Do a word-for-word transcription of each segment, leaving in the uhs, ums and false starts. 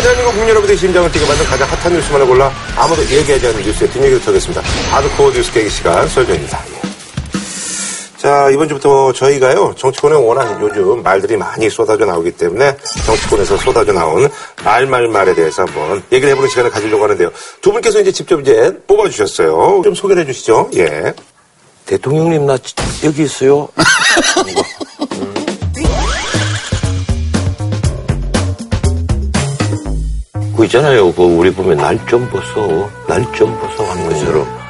하지만 대한민국 국민 여러분들의 심장을 뛰게 만든 가장 핫한 뉴스만을 골라 아무도 얘기하지 않는 뉴스에 뒷얘기를 드리겠습니다. 하드코어 뉴스 계기 시간 설명입니다. 자, 이번 주부터 저희가요, 정치권에 워낙 요즘 말들이 많이 쏟아져 나오기 때문에 정치권에서 쏟아져 나온 말말말에 대해서 한번 얘기를 해보는 시간을 가지려고 하는데요. 두 분께서 이제 직접 이제 뽑아주셨어요. 좀 소개를 해주시죠. 예. 대통령님, 나 여기 있어요. 음. 그 있잖아요. 그 우리 보면 날 좀 보소. 날 좀 보소 하는 것처럼.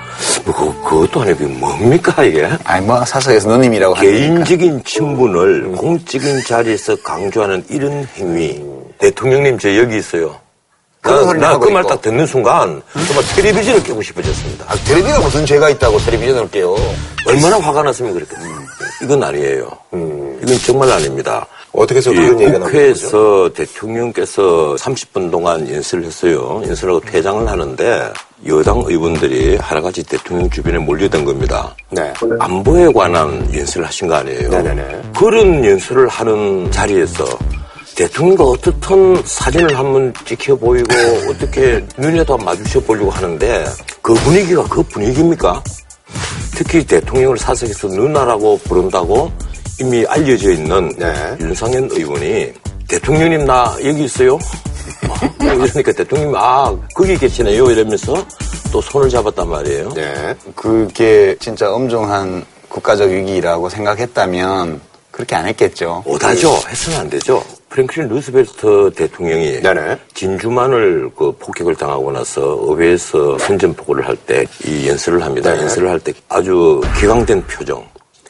그, 그것도 아니고 뭡니까 이게? 아니 뭐 사석에서 누님이라고 하니까 개인적인 친분을 음. 공적인 자리에서 강조하는 이런 행위. 음. 대통령님 저 여기 있어요. 나 그 말 딱 듣는 순간 음? 정말 텔레비전을 깨고 싶어졌습니다. 아, 텔레비가 무슨 죄가 있다고 텔레비전을 깨요? 얼마나 화가 났으면 그랬겠어요. 음. 이건 아니에요. 음. 이건 정말 아닙니다. 어떻게 해서 그런 얘기가 나오죠? 국회에서 대통령께서 삼십 분 동안 연설을 했어요. 연설하고 퇴장을 하는데 여당 의원들이 하나같이 대통령 주변에 몰려든 겁니다. 네. 안보에 관한 연설을 하신 거 아니에요? 네네네. 그런 연설을 하는 자리에서 대통령과 어떻든 사진을 한번 찍혀 보이고 어떻게 눈에다 마주쳐 보려고 하는데 그 분위기가 그 분위기입니까? 특히 대통령을 사석에서 누나라고 부른다고 이미 알려져 있는 네. 윤상현 의원이 대통령님 나 여기 있어요? 이러니까 대통령님 아 거기 계시네요 이러면서 또 손을 잡았단 말이에요. 네. 그게 진짜 엄중한 국가적 위기라고 생각했다면 그렇게 안 했겠죠. 오다죠. 했으면 안 되죠. 프랭클린 루스벨트 대통령이 네네. 진주만을 그 폭격을 당하고 나서 의회에서 선전포고를 할 때 이 연설을 합니다. 네네. 연설을 할 때 아주 개강된 표정.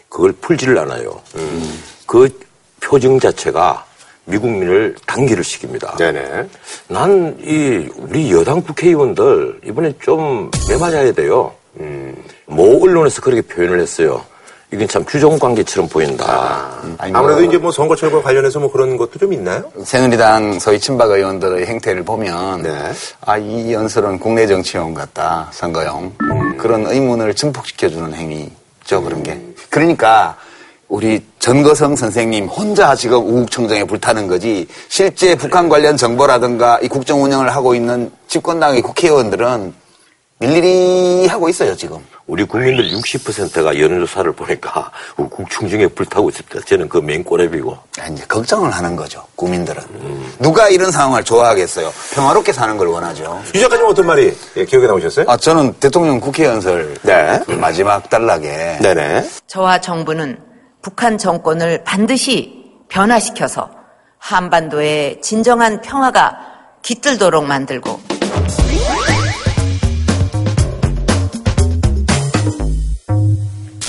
그걸 풀지를 않아요. 음. 그 표정 자체가 미국민을 단기를 시킵니다. 네네. 난 이 우리 여당 국회의원들 이번에 좀 매맞아야 돼요. 음. 모 언론에서 그렇게 표현을 했어요. 이건 참 규정관계처럼 보인다. 아, 아무래도 이제 뭐 선거철과 관련해서 뭐 그런 것도 좀 있나요? 새누리당 소위 친박 의원들의 행태를 보면 네. 아, 이 연설은 국내 정치용 같다. 선거용. 음. 그런 의문을 증폭시켜주는 행위죠. 그런 게. 그러니까 우리 전거성 선생님 혼자 지금 우국청정에 불타는 거지 실제 북한 관련 정보라든가 이 국정 운영을 하고 있는 집권당의 국회의원들은 일일이 하고 있어요. 지금 우리 국민들 육십 퍼센트가 여론조사를 보니까 국충중에 불타고 있습니다. 저는 그 맨 꼬랩이고 이제 걱정을 하는 거죠. 국민들은 음. 누가 이런 상황을 좋아하겠어요. 평화롭게 사는 걸 원하죠. 유 작가님 어떤 말이 예, 기억에 남으셨어요? 아, 저는 대통령 국회연설 네. 그 마지막 단락에 네네. 저와 정부는 북한 정권을 반드시 변화시켜서 한반도에 진정한 평화가 깃들도록 만들고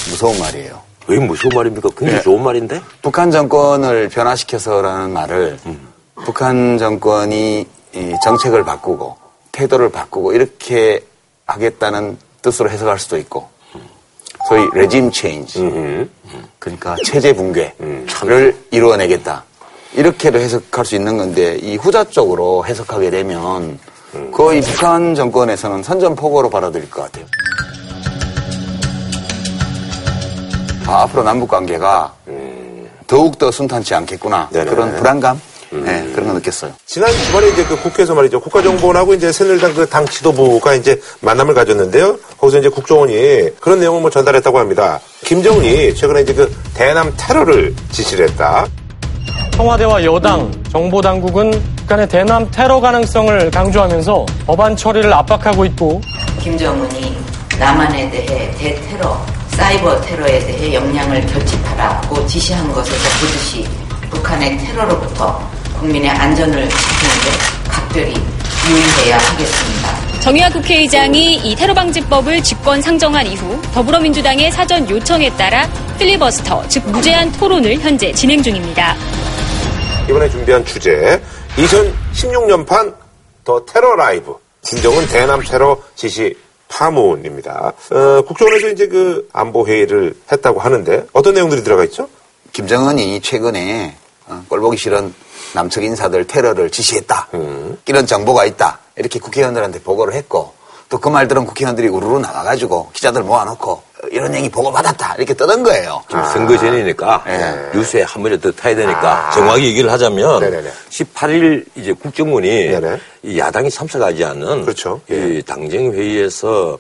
무서운 말이에요. 왜 무서운 말입니까? 굉장히 네. 좋은 말인데? 북한 정권을 변화시켜서라는 말을 음. 북한 정권이 이 정책을 바꾸고 태도를 바꾸고 이렇게 하겠다는 뜻으로 해석할 수도 있고 음. 소위 레짐 체인지 음. 그러니까 체제 붕괴를 음. 이루어내겠다 이렇게도 해석할 수 있는 건데 이 후자 쪽으로 해석하게 되면 음. 거의 북한 정권에서는 선전포고로 받아들일 것 같아요. 아, 앞으로 남북관계가 음. 더욱더 순탄치 않겠구나. 네네. 그런 불안감? 음. 네, 그런 거 느꼈어요. 지난 주말에 이제 그 국회에서 말이죠. 국가정보원하고 이제 새누리당 그 당 지도부가 이제 만남을 가졌는데요. 거기서 이제 국정원이 그런 내용을 뭐 전달했다고 합니다. 김정은이 최근에 이제 그 대남 테러를 지시를 했다. 청와대와 여당, 정보당국은 북한의 대남 테러 가능성을 강조하면서 법안 처리를 압박하고 있고 김정은이 남한에 대해 대테러 사이버 테러에 대해 역량을 결집하라고 지시한 것에서 보듯이 북한의 테러로부터 국민의 안전을 지키는 데 각별히 유의해야 하겠습니다. 정의화 국회의장이 이 테러방지법을 직권 상정한 이후 더불어민주당의 사전 요청에 따라 필리버스터, 즉 무제한 토론을 현재 진행 중입니다. 이번에 준비한 주제, 이천십육 년판 더 테러 라이브, 김정은 대남 테러 지시 파문입니다. 어, 국정원에서 이제 그 안보회의를 했다고 하는데 어떤 내용들이 들어가 있죠? 김정은이 최근에 어, 꼴보기 싫은 남측 인사들 테러를 지시했다. 음. 이런 정보가 있다. 이렇게 국회의원들한테 보고를 했고 또 그 말들은 국회의원들이 우르르 나와가지고 기자들 모아놓고 이런 얘기 보고받았다 이렇게 뜨는 거예요. 지금 아. 선거 전이니까 네. 뉴스에 한 번에 더 타야 되니까 아. 정확히 얘기를 하자면 네네네. 십팔 일 이제 국정원이 네네. 이 야당이 참석하지 않는 그렇죠. 이 당정회의에서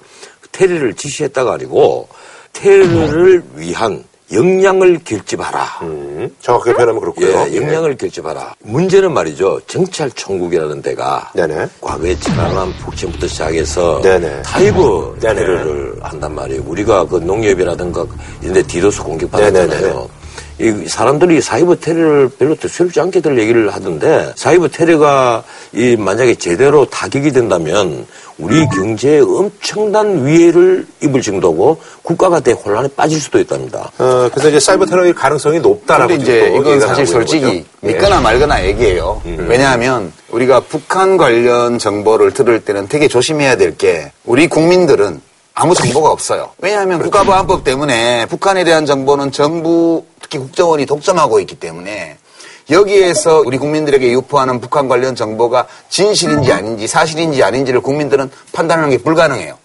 테러를 지시했다가 아니고 테러를 위한 역량을 결집하라. 음, 정확하게 표현하면 그렇고요. 예, 역량을 예. 결집하라. 문제는 말이죠. 정찰총국이라는 데가 네네. 과거에 천안함 북침부터 시작해서 타이거 테러를 한단 말이에요. 우리가 그 농협이라든가 이런 데 뒤로서 공격받았잖아요. 이 사람들이 사이버 테러를 별로 두렵지 않게들 얘기를 하던데 사이버 테러가 이 만약에 제대로 타격이 된다면 우리 경제에 엄청난 위해를 입을 정도고 국가가 대혼란에 빠질 수도 있답니다. 어, 그래서 이제 사이버 테러의 가능성이 높다라고. 근데 이제 이건 사실 솔직히 믿거나 네. 말거나 얘기예요. 음. 왜냐하면 우리가 북한 관련 정보를 들을 때는 되게 조심해야 될 게 우리 국민들은 아무 정보가 없어요. 왜냐하면 그렇죠. 국가보안법 때문에 북한에 대한 정보는 정부 특히 국정원이 독점하고 있기 때문에 여기에서 우리 국민들에게 유포하는 북한 관련 정보가 진실인지 아닌지 사실인지 아닌지를 국민들은 판단하는 게 불가능해요.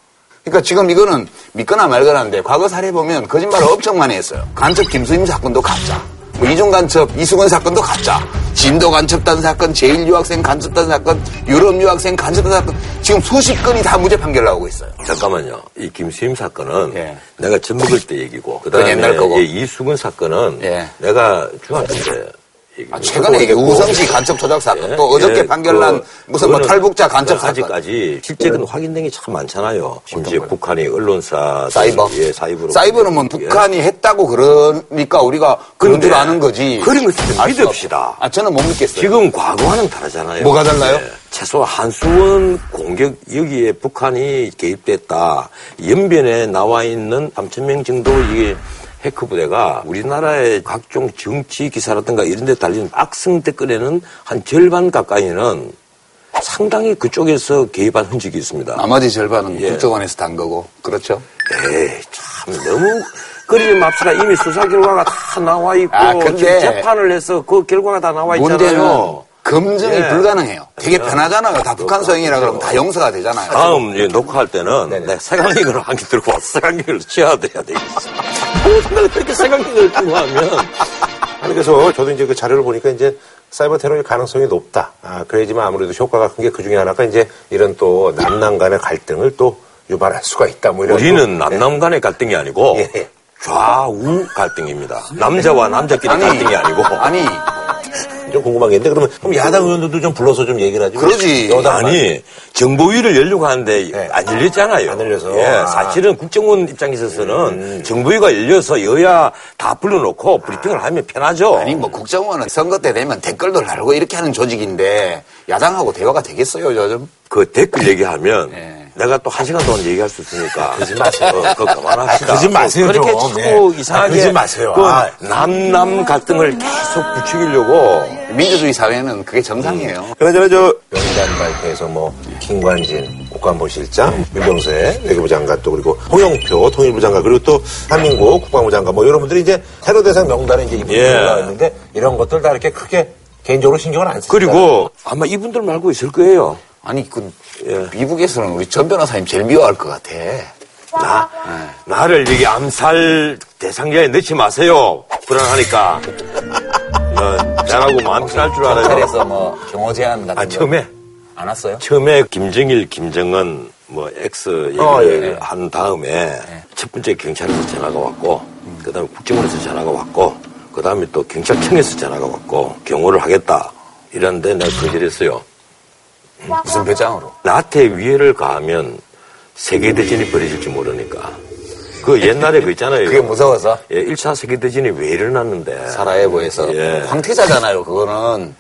그러니까 지금 이거는 믿거나 말거나인데 과거 사례 보면 거짓말을 엄청 많이 했어요. 간첩 김수임 사건도 가짜, 뭐 이중 간첩 이수근 사건도 가짜, 진도 간첩단 사건, 제일 유학생 간첩단 사건, 유럽 유학생 간첩단 사건 지금 수십 건이 다 무죄 판결 나오고 있어요. 잠깐만요. 이 김수임 사건은 예. 내가 젖 먹을 때 얘기고 그다음에 옛날 거고. 예, 이수근 사건은 예. 내가 중학생 때 얘기. 아, 최근에 이게 우성시 간첩 조작 사건 예? 또 어저께 예, 판결난 그, 무슨 뭐 탈북자 간첩 사건. 아직까지 실제는 네. 확인된 게 참 많잖아요. 심지어 네. 북한이 언론사 사이버 예, 사이버로 사이버는 뭐 예. 북한이 했다고 그러니까 우리가 그런 줄 아는 거지. 그런 걸 진짜 믿읍시다. 아 저는 못 믿겠어요. 지금 과거와는 다르잖아요. 뭐가 달라요? 예. 최소 한수원 공격 여기에 북한이 개입됐다. 연변에 나와 있는 삼천 명 정도 이게. 해커 부대가 우리나라의 각종 정치 기사라든가 이런 데 달린 악성 댓글에는 한 절반 가까이는 상당히 그쪽에서 개입한 흔적이 있습니다. 나머지 절반은 예. 국정원에서 단 거고. 그렇죠? 에이, 참 너무 그러지 맙시다. 이미 수사 결과가 다 나와 있고 아, 근데 재판을 해서 그 결과가 다 나와 있잖아요. 문제는 검증이 예. 불가능해요. 되게 편하잖아요. 다 북한 서행이라 그러면 다 용서가 되잖아요. 다음 예, 녹화할 때는 내가 색안경을 한 개 들고 와서 색안경을 취하돼야 되겠어. 정말 그렇게 색안경을 들고 하면. 아니 그래서 저도 이제 그 자료를 보니까 이제 사이버 테러의 가능성이 높다. 아 그래야지만 아무래도 효과가 큰 게 그 중에 하나가 이제 이런 또 남남 간의 갈등을 또 유발할 수가 있다. 뭐 이런. 우리는 또. 남남 간의 갈등이 아니고 예. 좌우 갈등입니다. 남자와 남자끼리 아니, 갈등이 아니고. 아니. 좀 궁금한 게 있는데 그러면 그럼 야당 의원들도 좀 불러서 좀 얘기를 하죠. 그러지. 여당이 정보위를 열려고 하는데 네. 안 열렸잖아요. 안 열려서. 예, 아. 사실은 국정원 입장에 있어서는 음. 정보위가 열려서 여야 다 불러놓고 브리핑을 하면 편하죠. 아니 뭐 국정원은 선거 때 되면 댓글도 달고 이렇게 하는 조직인데 야당하고 대화가 되겠어요 요즘? 그 댓글 얘기하면. 네. 내가 또 한 시간 동안 얘기할 수 있으니까. 그러지 마세요. 어, 그거 그만합시다. 그러지 마세요. 그렇게 좀. 치고 네. 이상하게. 그러지 마세요. 그 아, 남남 갈등을 계속 부추기려고. 민주주의 사회는 그게 정상이에요. 음. 그나저나 저 명단 발표에서 뭐 김관진 국가안보실장, 민병세 외교부 장관 또 그리고 홍영표 통일부 장관 그리고 또 한민국 국방부 장관 뭐 여러분들이 이제 테러 대상 명단에 이제 이분들이 올라와 있는데 이런 것들 다 이렇게 크게 개인적으로 신경을 안 쓰니까. 그리고 아마 이분들 말고 있을 거예요. 아니 그 예. 미국에서는 우리 전 변호사님 제일 미워할 것 같아. 나 네. 나를 여기 암살 대상자에 넣지 마세요. 불안하니까. 어, 나라고 마음 편할 줄 알아요. 경찰에서 뭐 경호 제한 같은 아, 거 처음에 안 왔어요? 처음에 김정일, 김정은 뭐 X 얘기를 어, 예. 한 다음에 예. 첫 번째 경찰에서 전화가 왔고, 음. 그다음에 국정원에서 전화가 왔고, 그다음에 또 경찰청에서 전화가 왔고 경호를 하겠다 이런데 내가 거절했어요. 무슨 배짱으로? 나한테 위해를 가하면 세계대전이 벌어질지 모르니까. 그 옛날에 그 있잖아요. 그게 무서워서? 예, 일 차 세계대전이 왜 일어났는데. 사라예보에서. 예. 황태자잖아요, 그거는.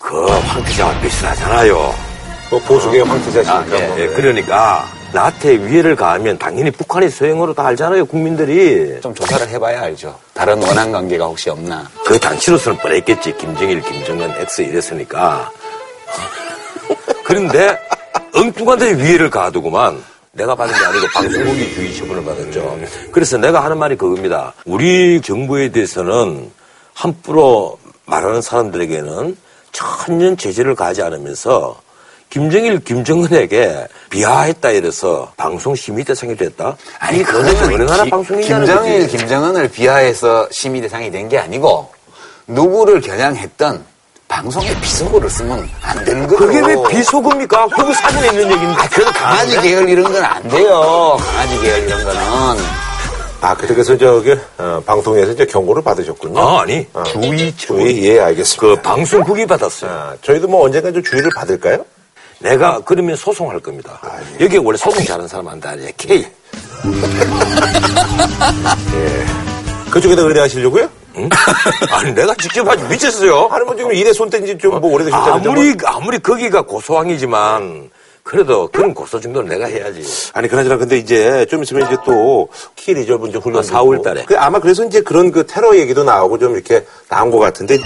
그 황태자와 비슷하잖아요. 뭐 보수계 황태자시니까. 아, 예, 예, 그러니까 나한테 위해를 가하면 당연히 북한이 소행으로 다 알잖아요, 국민들이. 좀 조사를 해봐야 알죠. 다른 원한 관계가 혹시 없나. 그 당시로서는 뻔했겠지. 김정일, 김정은, X 이랬으니까. 그런데 엉뚱한 데 위해를 가두고만 내가 받은 게 아니고 방송국이 주의 처분을 받았죠. 그래서 내가 하는 말이 그겁니다. 우리 정부에 대해서는 함부로 말하는 사람들에게는 전혀 제재를 가하지 않으면서 김정일, 김정은에게 비하했다 이래서 방송 심의 대상이 됐다? 아니, 그거는 어느 나라 방송인가는 김정일, 거지. 김정은을 비하해서 심의 대상이 된 게 아니고 누구를 겨냥했던 방송에 비속어를 쓰면 안 되는 거예요. 그게 왜 비속어입니까? 그거 사진에 있는 얘기입니다. 아, 그래도 강아지 계열 이런 건 안 돼요. 강아지 계열 이런 거는. 아, 그래서 저기 어, 방송에서 이제 경고를 받으셨군요. 아, 아니. 어. 주의, 주의. 예, 알겠습니다. 그 방송국이 받았어요. 아, 저희도 뭐 언젠가 좀 주의를 받을까요? 내가 어. 그러면 소송할 겁니다. 아, 예. 여기 원래 소송 잘하는 사람한테 아니에요. K. 예. 그쪽에다 그래 하시려고요? 응? 아니, 내가 직접 하지. 미쳤어요. 아니, 뭐 지금 일에 손 뗀 지 좀 뭐 오래되셨잖아요. 아무리, 뭐. 아무리 거기가 고소항이지만, 그래도 그런 고소 정도는 내가 해야지. 아니, 그나저나 근데 이제 좀 있으면 이제 또 키 리졸브 이제 훈련 아, 사월 달에. 그, 아마 그래서 이제 그런 그 테러 얘기도 나오고 좀 이렇게 나온 것 같은데.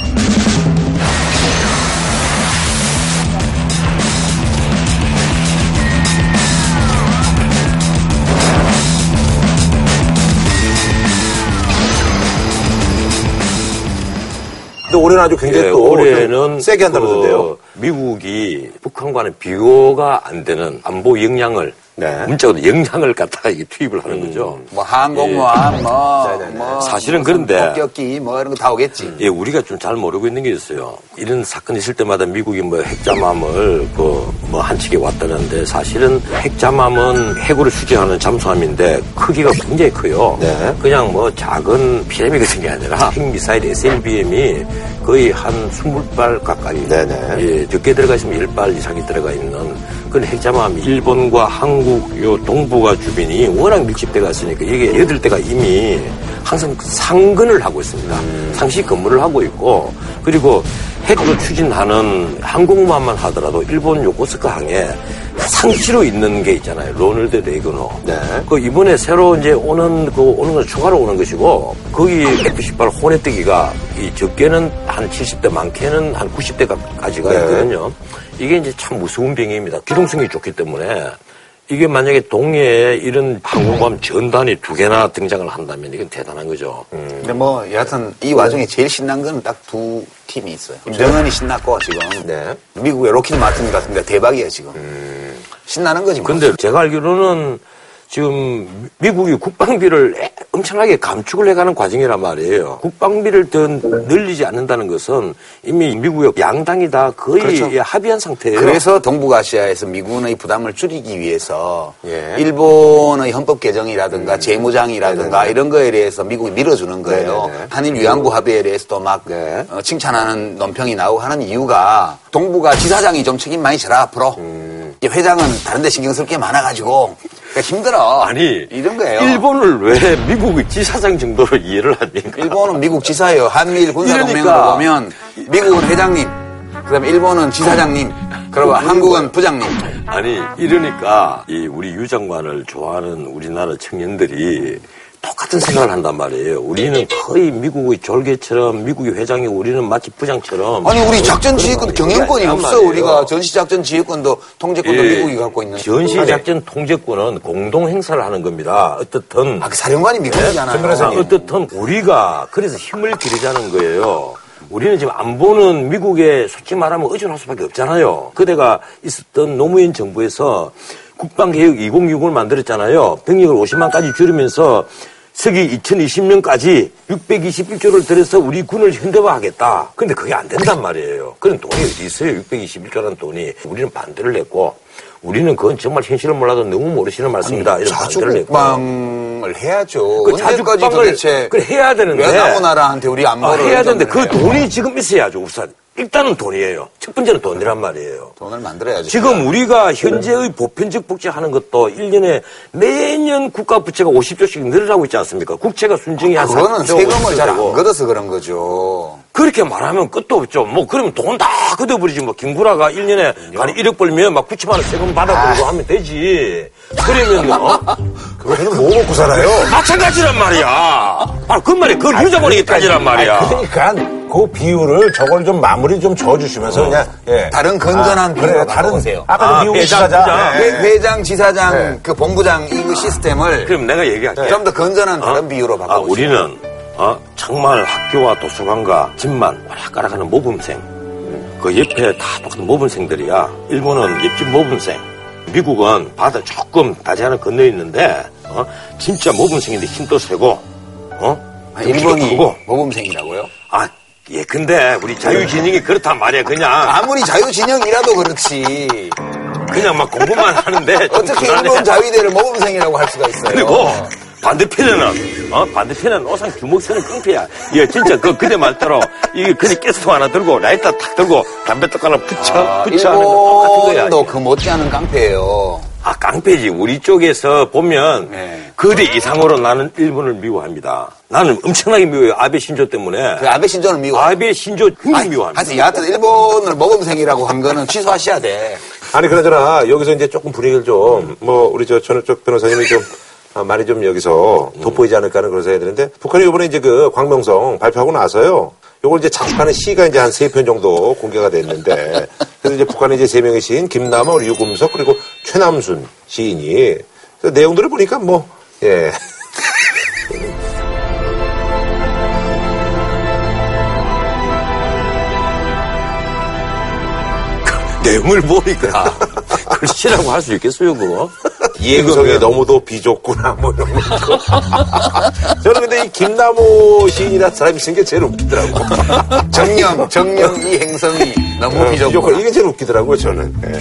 올해는 아주 굉장히 예, 또 올해는 세게 한다던데요. 그 미국이 북한과는 비교가 안 되는 안보 역량을 네. 문자로 역량을 갖다가 이게 투입을 하는 음. 거죠. 뭐 항공모함, 예. 뭐, 뭐 사실은 그런데 폭격기 뭐 이런 거 다 오겠지. 예, 우리가 좀 잘 모르고 있는 게 있어요. 이런 사건이 있을 때마다 미국이 뭐 핵잠함을 그 뭐 한치게 왔다는데 사실은 핵잠함은 핵으로 휴지하는 잠수함인데 크기가 굉장히 커요. 네. 그냥 뭐 작은 피엠이 같은 게 아니라 핵미사일 에스엘비엠이 거의 한 스무 발 가까이 네네. 예, 적게 들어가 있으면 열 발 이상이 들어가 있는 그런 핵잠함이 일본과 한국 요 동북아 주변이 워낙 밀집되어 있으니까 이게 여덟 대가 이미 항상 상근을 하고 있습니다. 음. 상시 근무를 하고 있고 그리고 핵으로 추진하는 항공모함만 하더라도 일본 요코스카 항에 상시로 있는 게 있잖아요. 로널드 레이건호. 네. 그 이번에 새로 이제 오는 그 오는 건 추가로 오는 것이고 거기 에프 십팔 호넷 뜨기가 이 적게는 한 칠십 대 많게는 한 구십 대까지가 네. 있거든요. 이게 이제 참 무서운 병입니다. 기동성이 좋기 때문에 이게 만약에 동해에 이런 항공모함 전단이 두 개나 등장을 한다면 이건 대단한 거죠. 음. 근데 뭐 여하튼 이 와중에 제일 신난 건 딱 두 팀이 있어요. 김정은이 신났고 지금 네. 미국의 록히드 마틴 같은 데 대박이에요 지금. 음. 신나는 거지. 근데 뭐. 제가 알기로는 지금 미국이 국방비를 엄청나게 감축을 해가는 과정이란 말이에요. 국방비를 더 늘리지 않는다는 것은 이미 미국의 양당이 다 거의 그렇죠. 예, 합의한 상태예요. 그래서 동북아시아에서 미군의 부담을 줄이기 위해서 예. 일본의 헌법 개정이라든가 음. 재무장이라든가 네네. 이런 거에 대해서 미국이 밀어주는 거예요. 네네. 한일 위안부 합의에 대해서도 막 네. 어, 칭찬하는 논평이 나오고 하는 이유가 동북아 지사장이 좀 책임 많이 져라 앞으로. 음. 회장은 다른 데 신경 쓸 게 많아가지고 그러니까 힘들어. 아니 이런 거예요. 일본을 왜 미국의 지사장 정도로 이해를 합니까? 일본은 미국 지사예요. 한미일 군사동맹으로 그러니까. 보면 미국은 회장님, 그다음에 일본은 지사장님, 그리고 어, 한국은 부장님. 아니 이러니까 이 우리 유 장관을 좋아하는 우리나라 청년들이 똑같은 생각을 한단 말이에요. 우리는 거의 미국의 졸개처럼 미국의 회장이 우리는 마치 부장처럼. 아니 우리 작전 지휘권 경영권이 없어. 우리가 전시작전 지휘권도 통제권도 예, 미국이 갖고 있는. 전시작전 통제권은 공동 행사를 하는 겁니다. 어떻든. 아, 그 사령관이 미국이잖아요. 그래서 네, 어떻든 우리가 그래서 힘을 기르자는 거예요. 우리는 지금 안보는 미국에 솔직히 말하면 의존할 수밖에 없잖아요. 그대가 있었던 노무현 정부에서 국방개혁 이공육공을 만들었잖아요. 병력을 오십만까지 줄이면서 서기 이천이십년까지 육백이십일조를 들여서 우리 군을 현대화하겠다. 근데 그게 안 된단 말이에요. 그런 돈이 어디 있어요? 육백이십일조라는 돈이. 우리는 반대를 냈고 우리는 그건 정말 현실을 몰라도 너무 모르시는 말씀이다. 아니, 자주국방을 해야죠. 그 자주국방을 도대체 그걸 해야 되는데. 왜 남은 나라한테 우리 안보를. 아, 해야 되는데 그 돈이 지금 있어야죠. 우선. 일단은 돈이에요. 첫 번째는 돈이란 말이에요. 돈을 만들어야죠. 지금 우리가 현재의 보편적 복지하는 것도 일 년에 매년 국가 부채가 오십조씩 늘어나고 있지 않습니까? 국채가 순증이 한 아, 그거는 세금을 잘 안 걷어서 그런 거죠. 그렇게 말하면 끝도 없죠. 뭐 그러면 돈 다 걷어버리지. 뭐 김구라가 일 년에 한 일억 벌면 막 구천만 원 세금 받아버리고 아. 하면 되지. 그러면 어? 그거는 뭐 먹고 살아요? 마찬가지란 말이야. 아, 그 말이 그걸 유저버리기 따지란 말이야. 아니, 그러니까 그 비율을 저걸 좀 마무리 우리 좀 저어주시면서 어. 그냥 예. 다른 건전한 아, 비율로 다른세요. 아까도 미국 지사장, 회장, 지사장, 네. 그 본부장 이거 아. 시스템을 그럼 내가 얘기할게. 좀 더 건전한 어? 다른 비율로 바꿔. 아, 우리는 어? 정말 학교와 도서관과 집만 오락가락하는 모범생. 그 옆에 다 똑같은 모범생들이야. 일본은 옆집 모범생, 미국은 바다 조금 다자나 건너 있는데 어? 진짜 모범생인데 힘도 세고 어? 아, 일본이 모범생이라고요? 아, 예, 근데 우리 자유진영이 그렇단 말이야. 그냥 아무리 자유진영이라도 그렇지 그냥 막 공부만 하는데 어떻게 불안해. 일본 자위대를 모범생이라고 할 수가 있어요. 그리고 반대편에는 어 반대편에는 오상 주먹쓰는 깡패야. 예, 진짜 그 그대 말대로 이게 그냥 가스통 하나 들고 라이터 탁 들고 담배 딱 하나 붙여 아, 붙여 하는 거 똑같은 거야. 일본도 그 못지않은 깡패예요. 아, 깡패지. 우리 쪽에서 보면 네. 그대 이상으로 나는 일본을 미워합니다. 나는 엄청나게 미워해요. 아베 신조 때문에. 그 아베 신조는 미워. 아베 신조 굉장히 미워합니다. 하여튼 여하튼 일본을 모범생이라고 한 거는 취소하셔야 돼. 아니 그러잖아. 여기서 이제 조금 분위기를 좀 뭐 우리 저 전우적 변호사님이 좀 많이 좀 여기서 돋보이지 않을까 하는 그런 생각이 드는데 북한이 이번에 이제 그 광명성 발표하고 나서요. 요걸 이제 작곡하는 시가 이제 한 세 편 정도 공개가 됐는데 그래서 이제 북한의 이제 세 명의 시인 김남아, 우리 유금석 그리고 최남순 시인이 내용들을 보니까 뭐 예. 내용을 보니까 글씨라고 할 수 있겠어요 그거? 예금성이 너무도 비좁구나 뭐 이런 거. 저는 근데 이 김남호 시인이라는 사람이 쓴 게 제일 웃기더라고. 정령, 정령 이 행성이 너무 비좁구나. 이게 제일 웃기더라고요 저는. 네.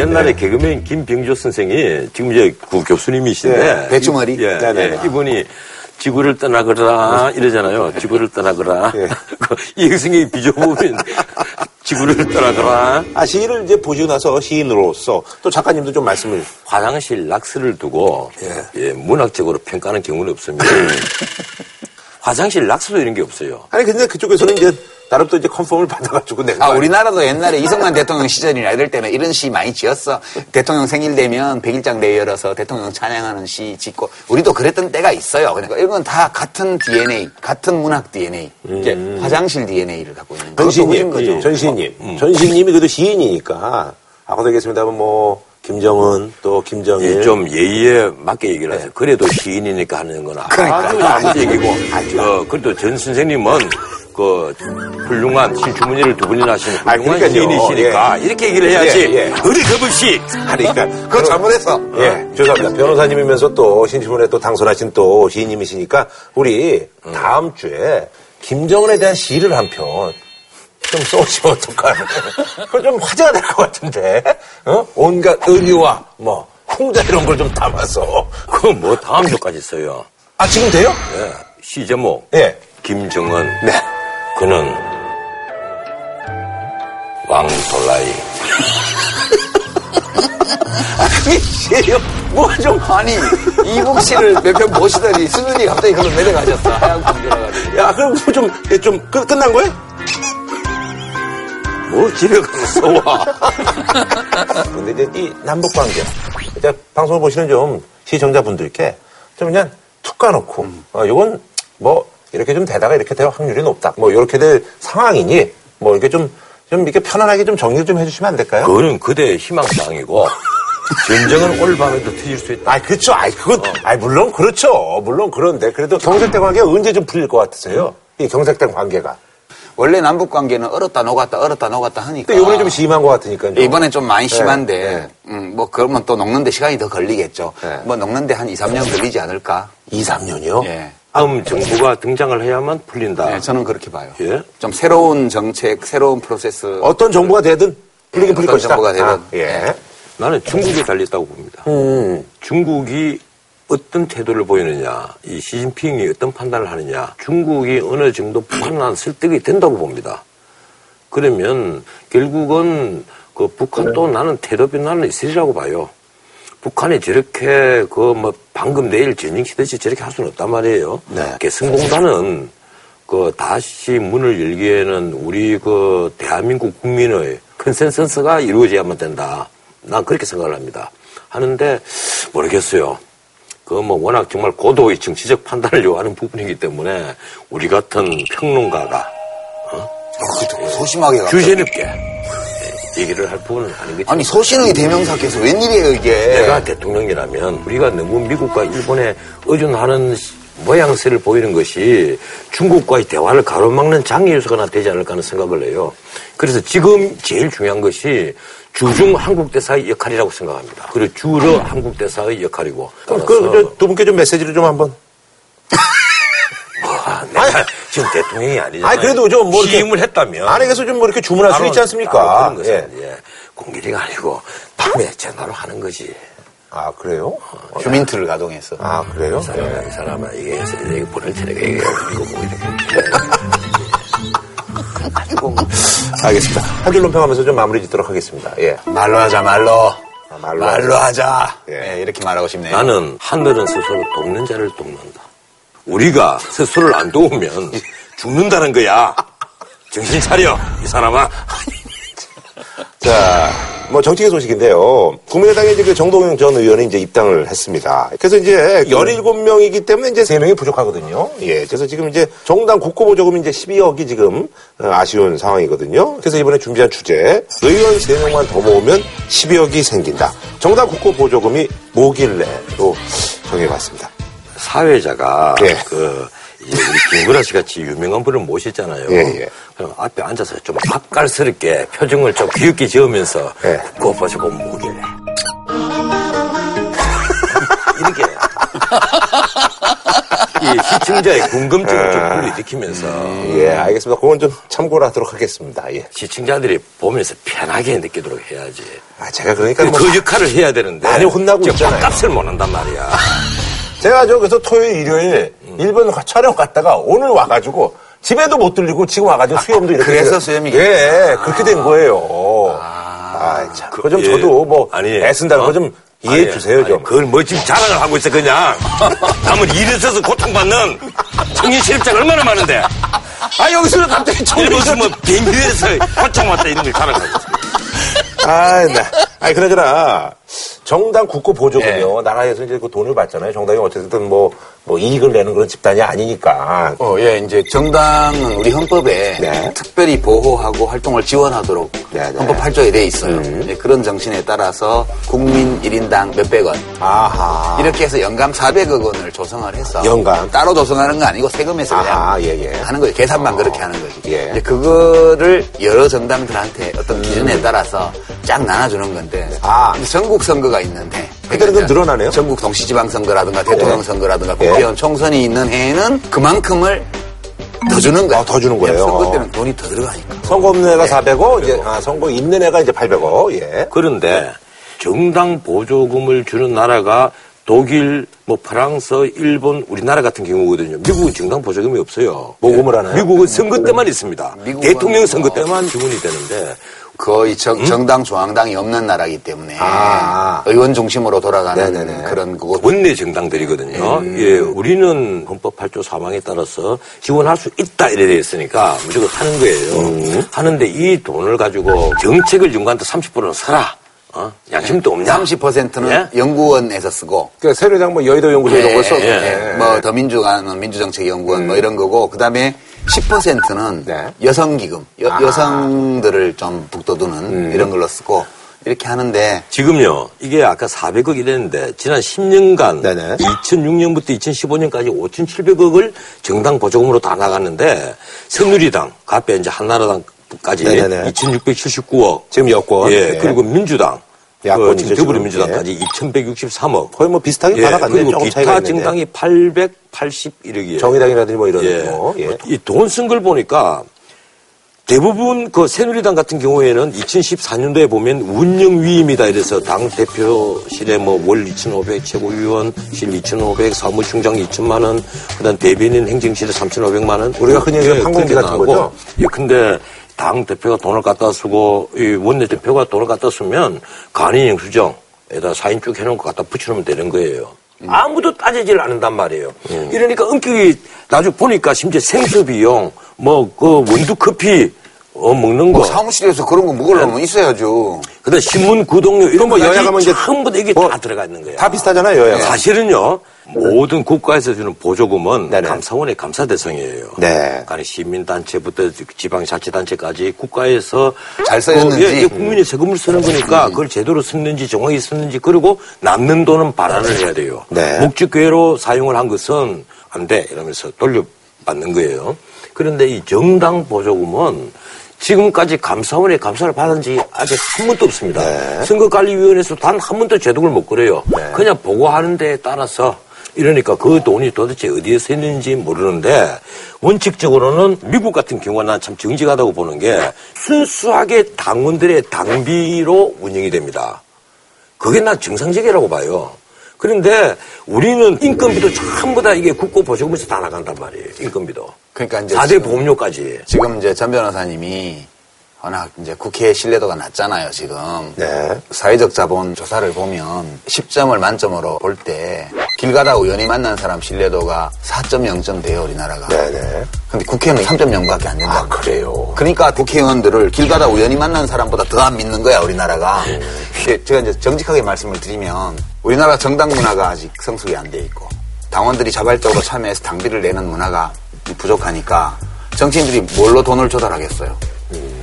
옛날에 네. 개그맨 김병조 선생이 지금 이제 그 교수님이신데 네. 배추머리? 예, 네, 네. 이분이 지구를 떠나거라 이러잖아요. 지구를 떠나거라. 네. 이 행성이 비좁으면 지구를 떠나더라. 아, 시를 이제 보시고 나서 시인으로서 또 작가님도 좀 말씀을. 화장실 락스를 두고 예. 예, 문학적으로 평가하는 경우는 없습니다. 화장실 락스도 이런 게 없어요. 아니 근데 그쪽에서는 이제 나름 또 이제 컨펌을 받아가지고 내가. 아, 우리나라도 옛날에 이승만 대통령 시절이나 이럴 때는 이런 시 많이 지었어. 대통령 생일 되면 백일장 대회 열어서 대통령 찬양하는 시 짓고 우리도 그랬던 때가 있어요. 그러니까 이건 다 같은 디엔에이, 같은 문학 디엔에이, 음. 이제 화장실 디엔에이를 갖고 있는 거죠. 전시님, 거죠. 전시님, 어? 음. 전시님이 그래도 시인이니까 아까도 얘기했습니다만 뭐. 김정은 또 김정일 예, 좀 예의에 맞게 얘기를 하세요. 네. 그래도 시인이니까 하는 건 그러니까. 아무 얘기고 어, 그래도 전 선생님은 그 훌륭한 신춘문예를 두 분이나 하신 훌륭한 아, 시인이시니까 예. 이렇게 얘기를 해야지 예, 예. 우리 겁없이 하니까 그거 잘못했어. 예, 죄송합니다. 변호사님이면서 또 신춘문예 또 당선하신 또 시인님이시니까 우리 음. 다음 주에 김정은에 대한 시를 한 편 좀 써오시면 어떨까. 그거 좀 화제가 될 것 같은데, 어? 온갖 의미와, 뭐, 풍자 이런 걸 좀 담아서. 그건 뭐, 다음 주까지 써요. 아, 지금 돼요? 예. 시 제목. 예. 김정은. 네. 그는, 왕돌라이. 아, 그게 시예요? 뭐 좀, 아니, 이북 씨를 몇 편 보시더니, 수준이 갑자기 그걸 내려가셨어. 하얀 공주라가지고. 야, 그럼 뭐 좀, 좀, 끝, 끝난 거예요? 뭘 집에 가서 써와. 근데 이제 이 남북 관계. 이제 방송을 보시는 좀 시청자분들께 좀 그냥 툭 까놓고, 음. 어, 요건 뭐 이렇게 좀 되다가 이렇게 될 확률이 높다. 뭐 이렇게 될 상황이니 뭐 이렇게 좀, 좀 이렇게 편안하게 좀 정리를 좀 해주시면 안 될까요? 그거는 그대의 희망사항이고. 전쟁은 오늘 밤에도 터질 수 있다. 아, 그렇죠. 아, 그건, 어. 아, 물론 그렇죠. 물론 그런데 그래도 경색된 관계가 언제 좀 풀릴 것 같으세요? 음. 이 경색된 관계가. 원래 남북 관계는 얼었다 녹았다 얼었다 녹았다 하니까. 근데 이번에 좀 심한 것 같으니까요. 이번에 좀 많이 심한데, 네, 네. 음, 뭐 그러면 또 녹는데 시간이 더 걸리겠죠. 네. 뭐 녹는데 한 이삼 년 걸리지 않을까? 이삼 년이요? 네. 다음 정부가 등장을 해야만 풀린다. 네, 저는 그렇게 봐요. 예? 좀 새로운 정책, 새로운 프로세스. 어떤 정부가 되든 풀리긴 네, 풀릴 어떤 것이다. 정부가 되든. 아, 예. 네. 나는 중국이 달렸다고 봅니다. 음. 중국이 어떤 태도를 보이느냐, 이 시진핑이 어떤 판단을 하느냐, 중국이 어느 정도 북한을 설득이 된다고 봅니다. 그러면 결국은 그 북한도 나는 태도 변화는 있으리라고 봐요. 북한이 저렇게 그 뭐 방금 내일 전쟁시듯이 저렇게 할 수는 없단 말이에요. 네. 개성공단은 그 다시 문을 열기에는 우리 그 대한민국 국민의 컨센서스가 이루어져야만 된다. 난 그렇게 생각을 합니다. 하는데 모르겠어요. 그 뭐 워낙 정말 고도의 정치적 판단을 요하는 부분이기 때문에 우리 같은 평론가가 어? 아, 소심하게 주제깊게 얘기를 할 부분은 아니겠지. 아니 소신의 대명사께서 웬일이에요 이게. 내가 대통령이라면 우리가 너무 미국과 일본에 의존하는 모양새를 보이는 것이 중국과의 대화를 가로막는 장애 요소가 되지 않을까 하는 생각을 해요. 그래서 지금 제일 중요한 것이 주중 한국대사의 역할이라고 생각합니다. 그리고 주러 한국대사의 역할이고. 그럼 그, 두 분께 좀 메시지를 좀 한번. 와, 내가 아니, 지금 대통령이 아니잖아요. 아니, 그래도 좀 뭐 취임을 했다면 안에서 좀 뭐 이렇게 주문할 바로, 수 있지 않습니까? 그런 것은 예. 예. 공개리가 아니고 밤에 전화로 하는 거지. 아, 그래요? 어, 휴민트를 가동해서. 아, 그래요? 이 사람아, 이 사람아, 이게, 이게 보낼 테니까, 이게, 이거 뭐, 이렇게. 가지고. 알겠습니다. 한줄 논평하면서 좀 마무리 짓도록 하겠습니다. 예. 말로 하자, 말로. 아, 말로, 말로 하자. 하자. 예. 예, 이렇게 말하고 싶네요. 나는 하늘은 스스로 돕는 자를 돕는다. 우리가 스스로를 안 도우면 죽는다는 거야. 정신 차려, 이 사람아. 자, 뭐 정치계 소식인데요. 국민의당의 이제 그 정동영 전 의원이 이제 입당을 했습니다. 그래서 이제 열일곱 명이기 때문에 이제 세 명이 부족하거든요. 예. 그래서 지금 이제 정당 국고보 조금이 이제 십이억이 지금 아쉬운 상황이거든요. 그래서 이번에 준비한 주제. 의원 세 명만 더 모으면 십이억이 생긴다. 정당 국고보 조금이 뭐길래로 정해봤습니다. 사회자가 예. 그 이제 우리 김구라 씨 같이 유명한 분을 모시잖아요. 예, 예. 그럼 앞에 앉아서 좀 밥깔스럽게 표정을 좀 귀엽게 지으면서 예. 국고 보조금 뭐길래 이렇게 이 시청자의 궁금증을 좀 불러일으키면서 음, 예 알겠습니다. 그건 좀 참고를 하도록 하겠습니다. 예. 시청자들이 보면서 편하게 느끼도록 해야지. 아 제가 그러니까 그, 뭐, 그 역할을 해야 되는데 많이 혼나고 있잖아요. 밥값을 못 한단 말이야. 제가 저기서 토요일, 일요일, 음. 일본 촬영 갔다가 오늘 와가지고 집에도 못 들리고 지금 와가지고 아, 수염도 이렇게. 그래서 수염이. 예, 아. 그렇게 된 거예요. 아, 아 참. 그거 좀 예. 저도 뭐 아니, 애쓴다는 어? 거 좀 이해해 아니, 주세요, 아니, 좀. 그걸 뭐 지금 자랑을 하고 있어, 그냥. 남은 일에서 고통받는 청년 실업자가 얼마나 많은데. 아, 여기서 갑자기 청년 실업자. 뭐 비행기에서 고통받다 이런 걸 자랑하고 있어. 아, 나. 아니, 그러잖아. 정당 국고 보조금요. 예. 나라에서 이제 그 돈을 받잖아요. 정당이 어쨌든 뭐, 뭐 이익을 내는 그런 집단이 아니니까. 어, 예, 이제 정당은 우리 헌법에 네. 특별히 보호하고 활동을 지원하도록 네, 네. 헌법 팔 조에 돼 있어요. 음. 예, 그런 정신에 따라서 국민 일 인당 몇백 원. 아하. 이렇게 해서 연간 사백억 원을 조성을 해서. 연간. 따로 조성하는 거 아니고 세금에서 아하, 그냥 예, 예. 하는 거예요. 계산만 어. 그렇게 하는 거지. 예. 이제 그거를 여러 정당들한테 어떤 기준에 음. 따라서 쫙 나눠주는 건데. 아. 전국 선거가 있는데 그때는 그 늘어나네요. 전국 동시지방선거라든가 대통령 네. 선거라든가 국회의원 네. 총선이 있는 해에는 그만큼을 더 주는 거예요. 아, 더 주는 거예요. 선거 때는 돈이 더 들어가니까. 선거 없는 애가 네. 사백억, 이제 아, 선거 있는 애가 이제 팔백억. 예. 그런데 정당 보조금을 주는 나라가 독일, 뭐 프랑스, 일본, 우리나라 같은 경우거든요. 미국은 정당 보조금이 없어요. 모금을 하나요? 미국은 선거 때만 있습니다. 대통령 선거 때만 주문이 되는데. 거의 정, 음? 정당 중앙당이 없는 나라이기 때문에 아~ 의원 중심으로 돌아가는 네네네. 그런 그거 원내 정당들이거든요. 음. 예, 우리는 헌법 팔 조 사망에 따라서 지원할 수 있다 이래 돼 있으니까 무조건 하는 거예요. 음. 하는데 이 돈을 가지고 정책을 연구한테 삼십 퍼센트는 서라. 어? 양심도 없냐? 삼십 퍼센트는 예? 연구원에서 쓰고. 그러니까 세류장 뭐 여의도 연구소 이런 걸 써서. 뭐 더민주가는 민주정책연구원 음. 뭐 이런 거고 그다음에 십 퍼센트는 네. 여성기금, 여, 아. 여성들을 좀 북돋우는 음. 이런 걸로 쓰고 이렇게 하는데 지금요 이게 아까 사백억 이랬는데 지난 십 년간 네네. 이천육 년부터 이천십오 년까지 오천칠백억을 정당 보조금으로 다 나갔는데 새누리당, 가빼 이제 한나라당까지 네네네. 이천육백칠십구억 지금 여권 예 네. 그리고 민주당 야권 어, 지금 더불어민주당까지 예. 이천백육십삼억 거의 뭐 비슷하게 받아갔네요. 예. 그리고 기타 정당이 팔백팔십일억이에요. 정의당이라든지 뭐 이런 예. 거. 예. 이 돈 쓴 걸 보니까 대부분 그 새누리당 같은 경우에는 이천십사 년도에 보면 운영위임이다 이래서 당 대표실에 뭐 월 이천오백, 최고위원실 이천오백, 사무총장 이천만 원, 그다음 대변인 행정실에 삼천오백만 원. 우리가 흔히 얘기하는 항공기 같은 나오고. 거죠. 예, 근데 당 대표가 돈을 갖다 쓰고, 이 원내 대표가 돈을 갖다 쓰면, 간이 영수증에다 사인 쭉 해놓고 갖다 붙여놓으면 되는 거예요. 음. 아무도 따지질 않는단 말이에요. 음. 이러니까 은격이 나중에 보니까 심지어 생수비용, 뭐, 그, 원두커피, 어, 먹는 거. 뭐 사무실에서 그런 거 먹으려면 네. 있어야죠. 그 다음 신문 구독료, 이런 거 여야가면 이제. 전부 다 이게 뭐, 다 들어가 있는 거예요. 다 비슷하잖아요, 여야가. 사실은요. 모든 국가에서 주는 보조금은 네네. 감사원의 감사 대상이에요. 네. 그러니까 시민단체부터 지방자치단체까지 국가에서 잘 쓰였는지 어, 예, 예, 국민이 세금을 쓰는 거니까 그걸 제대로 썼는지 정확히 썼는지 그리고 남는 돈은 반환을 해야 돼요. 네. 목적외로 사용을 한 것은 안 돼 이러면서 돌려받는 거예요. 그런데 이 정당 보조금은 지금까지 감사원의 감사를 받은 지 아직 한 번도 없습니다. 네. 선거관리위원회에서 단 한 번도 제동을 못 걸어요. 네. 그냥 보고하는 데에 따라서 이러니까 그 돈이 도대체 어디에서 있는지 모르는데 원칙적으로는 미국 같은 경우가 난 참 정직하다고 보는 게 순수하게 당원들의 당비로 운영이 됩니다. 그게 난 정상적이라고 봐요. 그런데 우리는 인건비도 전부 다 이게 국고보조금에서 다 나간단 말이에요. 인건비도. 그러니까 이제 사 대 보험료까지. 지금 이제 전 변호사님이 워낙 이제 국회의 신뢰도가 낮잖아요, 지금. 네. 사회적 자본 조사를 보면 십 점을 만점으로 볼 때 길 가다 우연히 만난 사람 신뢰도가 사 점 영 점 돼요, 우리나라가. 네네. 근데 국회는 삼 점 영밖에 안 된다. 아, 그래요? 그러니까 국회의원들을 길 가다 우연히 만난 사람보다 더 안 믿는 거야, 우리나라가. 음. 제가 이제 정직하게 말씀을 드리면 우리나라 정당 문화가 아직 성숙이 안 돼 있고 당원들이 자발적으로 참여해서 당비를 내는 문화가 부족하니까 정치인들이 뭘로 돈을 조달하겠어요? 음.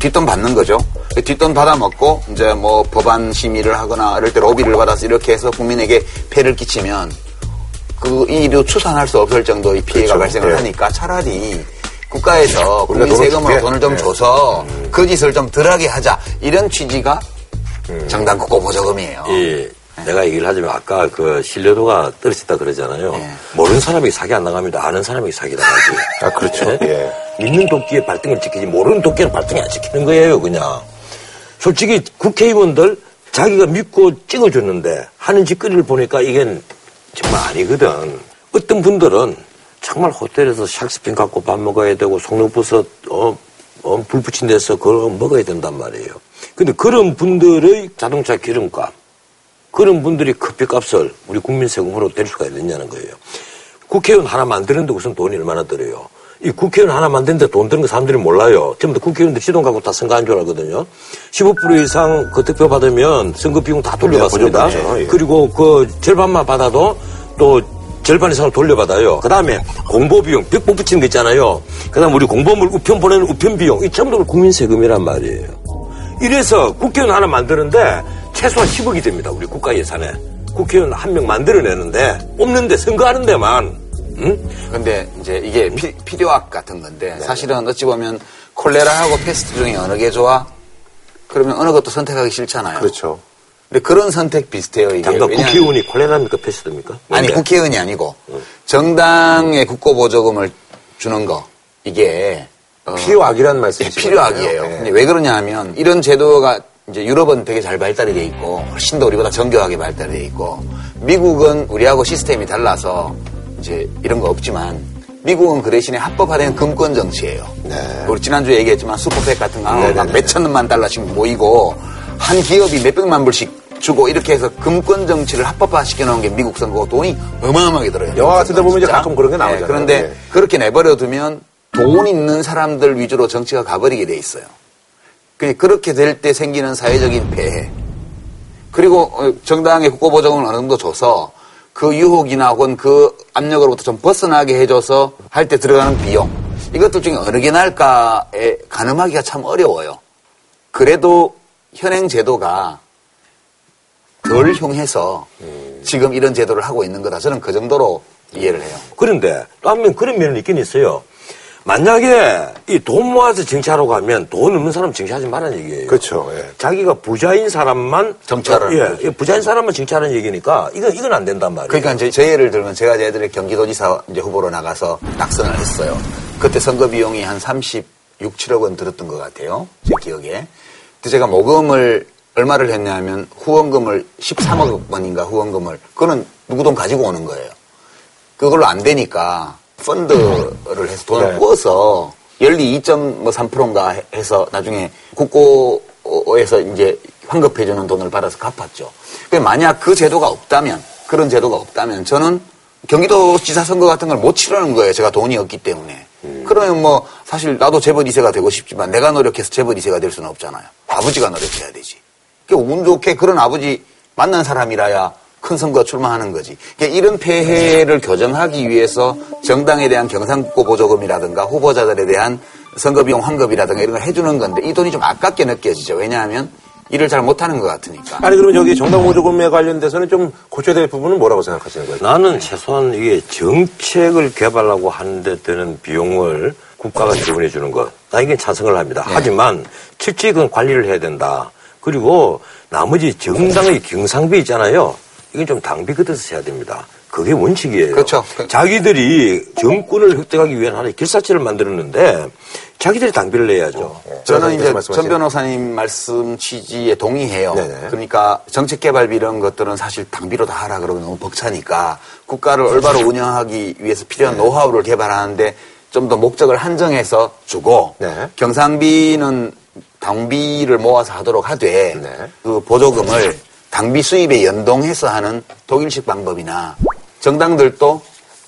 뒷돈 받는 거죠. 뒷돈 받아먹고 이제 뭐 법안 심의를 하거나 이럴 때 로비를 받아서 이렇게 해서 국민에게 폐를 끼치면 그 이도 추산할 수 없을 정도의 피해가 그렇죠. 발생을 네. 하니까 차라리 국가에서 국민 세금으로 돈을 좀 네. 줘서 음. 그 짓을 좀 덜하게 하자 이런 취지가 음. 정당 국고 보조금이에요. 예. 네. 내가 얘기를 하지만 아까 그 신뢰도가 떨어졌다 그러잖아요. 네. 모르는 사람이 사기 안 나갑니다. 아는 사람이 사기 나가지. 아, 그렇죠. 네? 예. 믿는 도끼의 발등을 지키지 모르는 도끼는 발등이 안 지키는 거예요, 그냥. 솔직히 국회의원들 자기가 믿고 찍어줬는데 하는 짓거리를 보니까 이건 정말 아니거든. 어떤 분들은 정말 호텔에서 샥스핀 갖고 밥 먹어야 되고 속눈부서 어, 어, 불 붙인 데서 그걸 먹어야 된단 말이에요. 근데 그런 분들의 자동차 기름값 그런 분들이 커피값을 우리 국민 세금으로 댈 수가 있느냐는 거예요. 국회의원 하나 만드는데 우선 돈이 얼마나 들어요. 이 국회의원 하나 만드는데 돈 드는 거 사람들이 몰라요. 전부 다 국회의원들 시동 갖고 다 선거한 줄 알거든요. 십오 퍼센트 이상 그 득표 받으면 선거 비용 다 돌려받습니다. 네, 그리고 그 절반만 받아도 또 절반 이상을 돌려받아요. 그 다음에 공보 비용, 벽보 붙이는 거 있잖아요. 그 다음에 우리 공보물 우편 보내는 우편 비용, 이 전부 다 국민 세금이란 말이에요. 이래서 국회의원 하나 만드는데 최소한 십억이 됩니다. 우리 국가 예산에. 국회의원 한 명 만들어내는데 없는데 선거하는 데만. 응? 근데 이제 이게 피, 필요악 같은 건데 네. 사실은 어찌 보면 콜레라하고 패스트 중에 어느 게 좋아? 그러면 어느 것도 선택하기 싫잖아요. 그렇죠. 근데 그런 선택 비슷해요. 이게. 잠깐 국회의원이 콜레라입니까? 패스트입니까? 아니 국회의원이 아니고 응. 정당의 국고보조금을 주는 거. 이게. 어, 필요악이란 말씀이시죠? 필요악이에요. 네. 근데 왜 그러냐 하면 이런 제도가 이제 유럽은 되게 잘 발달이 돼 있고 훨씬 더 우리보다 정교하게 발달이 돼 있고 미국은 우리하고 시스템이 달라서 이제 이런 거 없지만 미국은 그 대신에 합법화된 금권 정치예요. 네. 우리 지난주에 얘기했지만 슈퍼팩 같은 거 막 몇천만 달러씩 모이고 한 기업이 몇백만 불씩 주고 이렇게 해서 금권 정치를 합법화 시켜놓은 게 미국 선거고 돈이 어마어마하게 들어요. 영화 같은 데 보면 이제 가끔 그런 게 나오잖아요. 네. 그런데 네. 그렇게 내버려두면 돈 있는 사람들 위주로 정치가 가버리게 돼 있어요. 그렇게 될 때 생기는 사회적인 폐해. 그리고 정당의 국고보조금을 어느 정도 줘서 그 유혹이나 혹은 그 압력으로부터 좀 벗어나게 해줘서 할 때 들어가는 비용. 이것들 중에 어느 게 나을까에 가늠하기가 참 어려워요. 그래도 현행 제도가 덜 흉해서 지금 이런 제도를 하고 있는 거다. 저는 그 정도로 이해를 해요. 그런데 또 한 면 그런 면은 있긴 있어요. 만약에 이 돈 모아서 정치하라고 하면 돈 없는 사람 정치하지 말라는 얘기예요. 그렇죠. 예. 자기가 부자인 사람만 정치하라는. 예. 부자인 사람만 정치하는 얘기니까 이건 이건 안 된단 말이에요. 그러니까 이제 제 예를 들면 제가 저희들의 경기도지사 이제 후보로 나가서 낙선을 했어요. 그때 선거 비용이 한 삼십육, 칠억 원 들었던 것 같아요. 제 기억에. 그때 제가 모금을 얼마를 했냐면 후원금을 십삼억 원인가 후원금을 그거는 누구 돈 가지고 오는 거예요. 그걸로 안 되니까. 펀드를 해서 돈을 네. 구워서 연리 이 점 삼 퍼센트인가 해서 나중에 국고에서 이제 환급해주는 돈을 받아서 갚았죠. 만약 그 제도가 없다면, 그런 제도가 없다면 저는 경기도 지사 선거 같은 걸 못 치르는 거예요. 제가 돈이 없기 때문에. 음. 그러면 뭐 사실 나도 재벌 이 세가 되고 싶지만 내가 노력해서 재벌 이 세가 될 수는 없잖아요. 아버지가 노력해야 되지. 그러니까 운 좋게 그런 아버지 만난 사람이라야 큰 선거가 출마하는 거지. 그러니까 이런 폐해를 교정하기 위해서 정당에 대한 경상국고보조금이라든가 후보자들에 대한 선거비용 환급이라든가 이런 걸 해주는 건데 이 돈이 좀 아깝게 느껴지죠. 왜냐하면 일을 잘 못하는 것 같으니까. 아니 그러면 여기 정당보조금에 관련돼서는 좀 고쳐야 될 부분은 뭐라고 생각하시는 거예요? 나는 최소한 이게 정책을 개발하고 하는데 드는 비용을 국가가 지원해 주는 것. 나 이게 찬성을 합니다. 네. 하지만 실질은 관리를 해야 된다. 그리고 나머지 정당의 경상비 있잖아요. 이건 좀 당비 걷어서 해야 됩니다. 그게 원칙이에요. 그렇죠. 자기들이 정권을 획득하기 위한 하나의 길사치를 만들었는데 자기들이 당비를 내야죠. 네. 저는 이제 전 변호사님 말씀 취지에 동의해요. 네네. 그러니까 정책개발비 이런 것들은 사실 당비로 다 하라 그러면 너무 벅차니까 국가를 올바로 운영하기 위해서 필요한 네. 노하우를 개발하는데 좀 더 목적을 한정해서 주고 네. 경상비는 당비를 모아서 하도록 하되 네. 그 보조금을 당비 수입에 연동해서 하는 독일식 방법이나 정당들도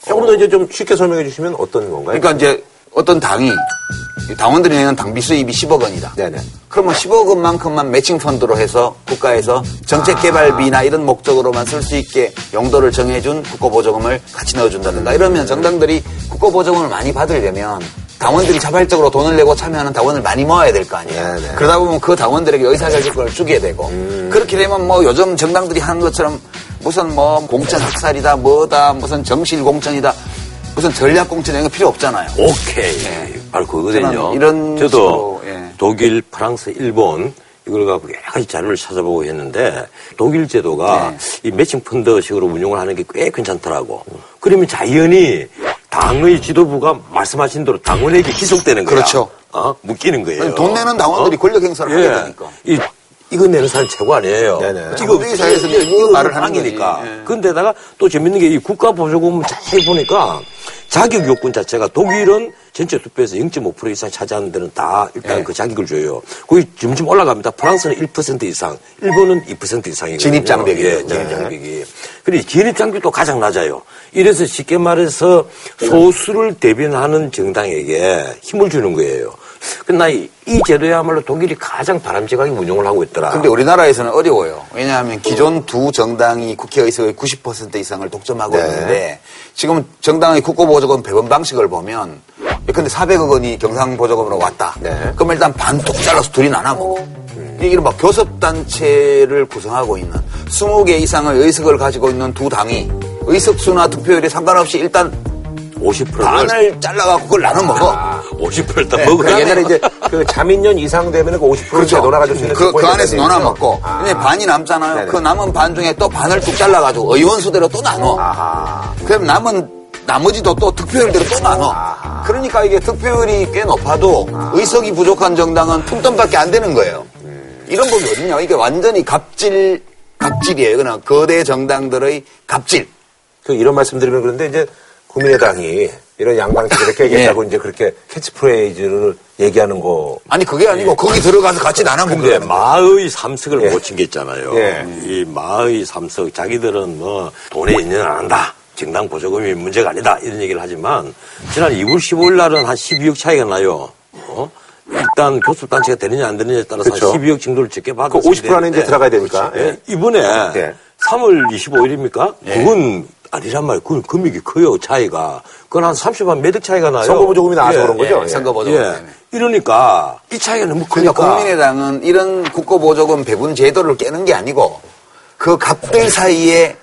조금 더 이제 좀 쉽게 설명해 주시면 어떤 건가요? 그러니까 이제 어떤 당이 당원들이 내는 당비 수입이 십억 원이다. 네네. 그러면 십억 원만큼만 매칭 펀드로 해서 국가에서 정책 개발비나 이런 목적으로만 쓸 수 있게 용도를 정해준 국고 보조금을 같이 넣어준다든가 이러면 정당들이 국고 보조금을 많이 받으려면 당원들이 자발적으로 돈을 내고 참여하는 당원을 많이 모아야 될 거 아니에요. 네네. 그러다 보면 그 당원들에게 의사결정권을 주게 되고 음. 그렇게 되면 뭐 요즘 정당들이 하는 것처럼 무슨 뭐 공천 학살이다 뭐다 무슨 정실 공천이다 무슨 전략 공천 이런 거 필요 없잖아요. 오케이. 네. 바로 그거거든요. 이런 저도 식으로, 예. 독일, 프랑스, 일본 이걸 갖고 여러 가지 자료를 찾아보고 했는데 독일 제도가 네. 이 매칭 펀드식으로 운용을 하는 게 꽤 괜찮더라고. 음. 그러면 자연히 당의 지도부가 말씀하신 대로 당원에게 희석되는 거야. 그렇죠. 어? 묶이는 거예요. 돈 내는 당원들이 어? 권력 행사를 예. 하게 되니까. 이, 이거 내는 사람 최고 아니에요. 네네. 이거 우리 사회에서 이거 말을 하는 거니까. 예. 근데다가 또 재밌는 게 이 국가 보조금을 자세히 보니까 자격 요건 자체가 독일은 전체 투표에서 영 점 오 퍼센트 이상 차지하는 데는 다 일단 예. 그 자격을 줘요. 거기 점점 올라갑니다. 프랑스는 일 퍼센트 이상, 일본은 이 퍼센트 이상이거든요. 진입장벽이. 예, 진입장벽이. 예. 그리고 진입장벽도 가장 낮아요. 이래서 쉽게 말해서 소수를 대변하는 정당에게 힘을 주는 거예요. 그러나 이, 이 제도야말로 독일이 가장 바람직하게 운영을 하고 있더라. 근데 우리나라에서는 어려워요. 왜냐하면 기존 두 정당이 국회의석의 구십 퍼센트 이상을 독점하고 네. 있는데 지금 정당의 국고보조금 배분 방식을 보면 근데 사백억 원이 경상보조금으로 왔다. 네. 그럼 일단 반 뚝 잘라서 둘이 나눠먹어. 음. 이른바 교섭단체를 구성하고 있는 스무 개 이상의 의석을 가지고 있는 두 당이 의석수나 투표율에 상관없이 일단 오십 퍼센트 반을 잘라갖고 그걸 나눠 먹어. 아, 오십 퍼센트 다 네, 먹으라고. 옛날에 이제 그 자민련 이상 되면 그 오십 퍼센트 그렇죠. 놀아가지고 그, 그, 그 안에서 놀아 먹고. 아. 근데 반이 남잖아요. 네네. 그 남은 반 중에 또 반을 뚝 잘라가지고 의원 수대로 또 나눠. 아하. 그럼 남은 나머지도 또 득표율대로 또 나눠. 아하. 그러니까 이게 득표율이 꽤 높아도 아하. 의석이 부족한 정당은 품돈밖에 안 되는 거예요. 음. 이런 법이 어딨냐? 이게 완전히 갑질 갑질이에요. 그냥 거대 정당들의 갑질. 그 이런 말씀드리면 그런데 이제. 국민의당이 이런 양당제 이렇게 얘기했다고 예. 이제 그렇게 캐치프레이즈를 얘기하는 거. 아니, 그게 아니고 예. 거기 들어가서 같이 나눠먹는 거예요. 근데 마의 삼석을 예. 못 챙겼잖아요. 예. 이 마의 삼석, 자기들은 뭐 돈에 인연 안 한다. 정당 보조금이 문제가 아니다. 이런 얘기를 하지만 지난 이월 십오일 날은 한 십이억 차이가 나요. 어? 일단 교섭단체가 되느냐 안 되느냐에 따라서 그렇죠. 한 십이억 정도를 적게 받았어요. 그 오십 퍼센트 안에 이제 들어가야 되니까. 예. 이번에 예. 삼월 이십오일입니까? 예. 그건 아니란 말이에요. 그 금액이 커요, 차이가. 그건 한 삼십만 몇억 차이가 나요. 선거보조금이 나와서 예, 그런 거죠? 예, 선거보조금. 예. 이러니까 이 차이가 너무 크니까. 그러니까 국민의당은 이런 국고보조금 배분 제도를 깨는 게 아니고 그 값들 사이에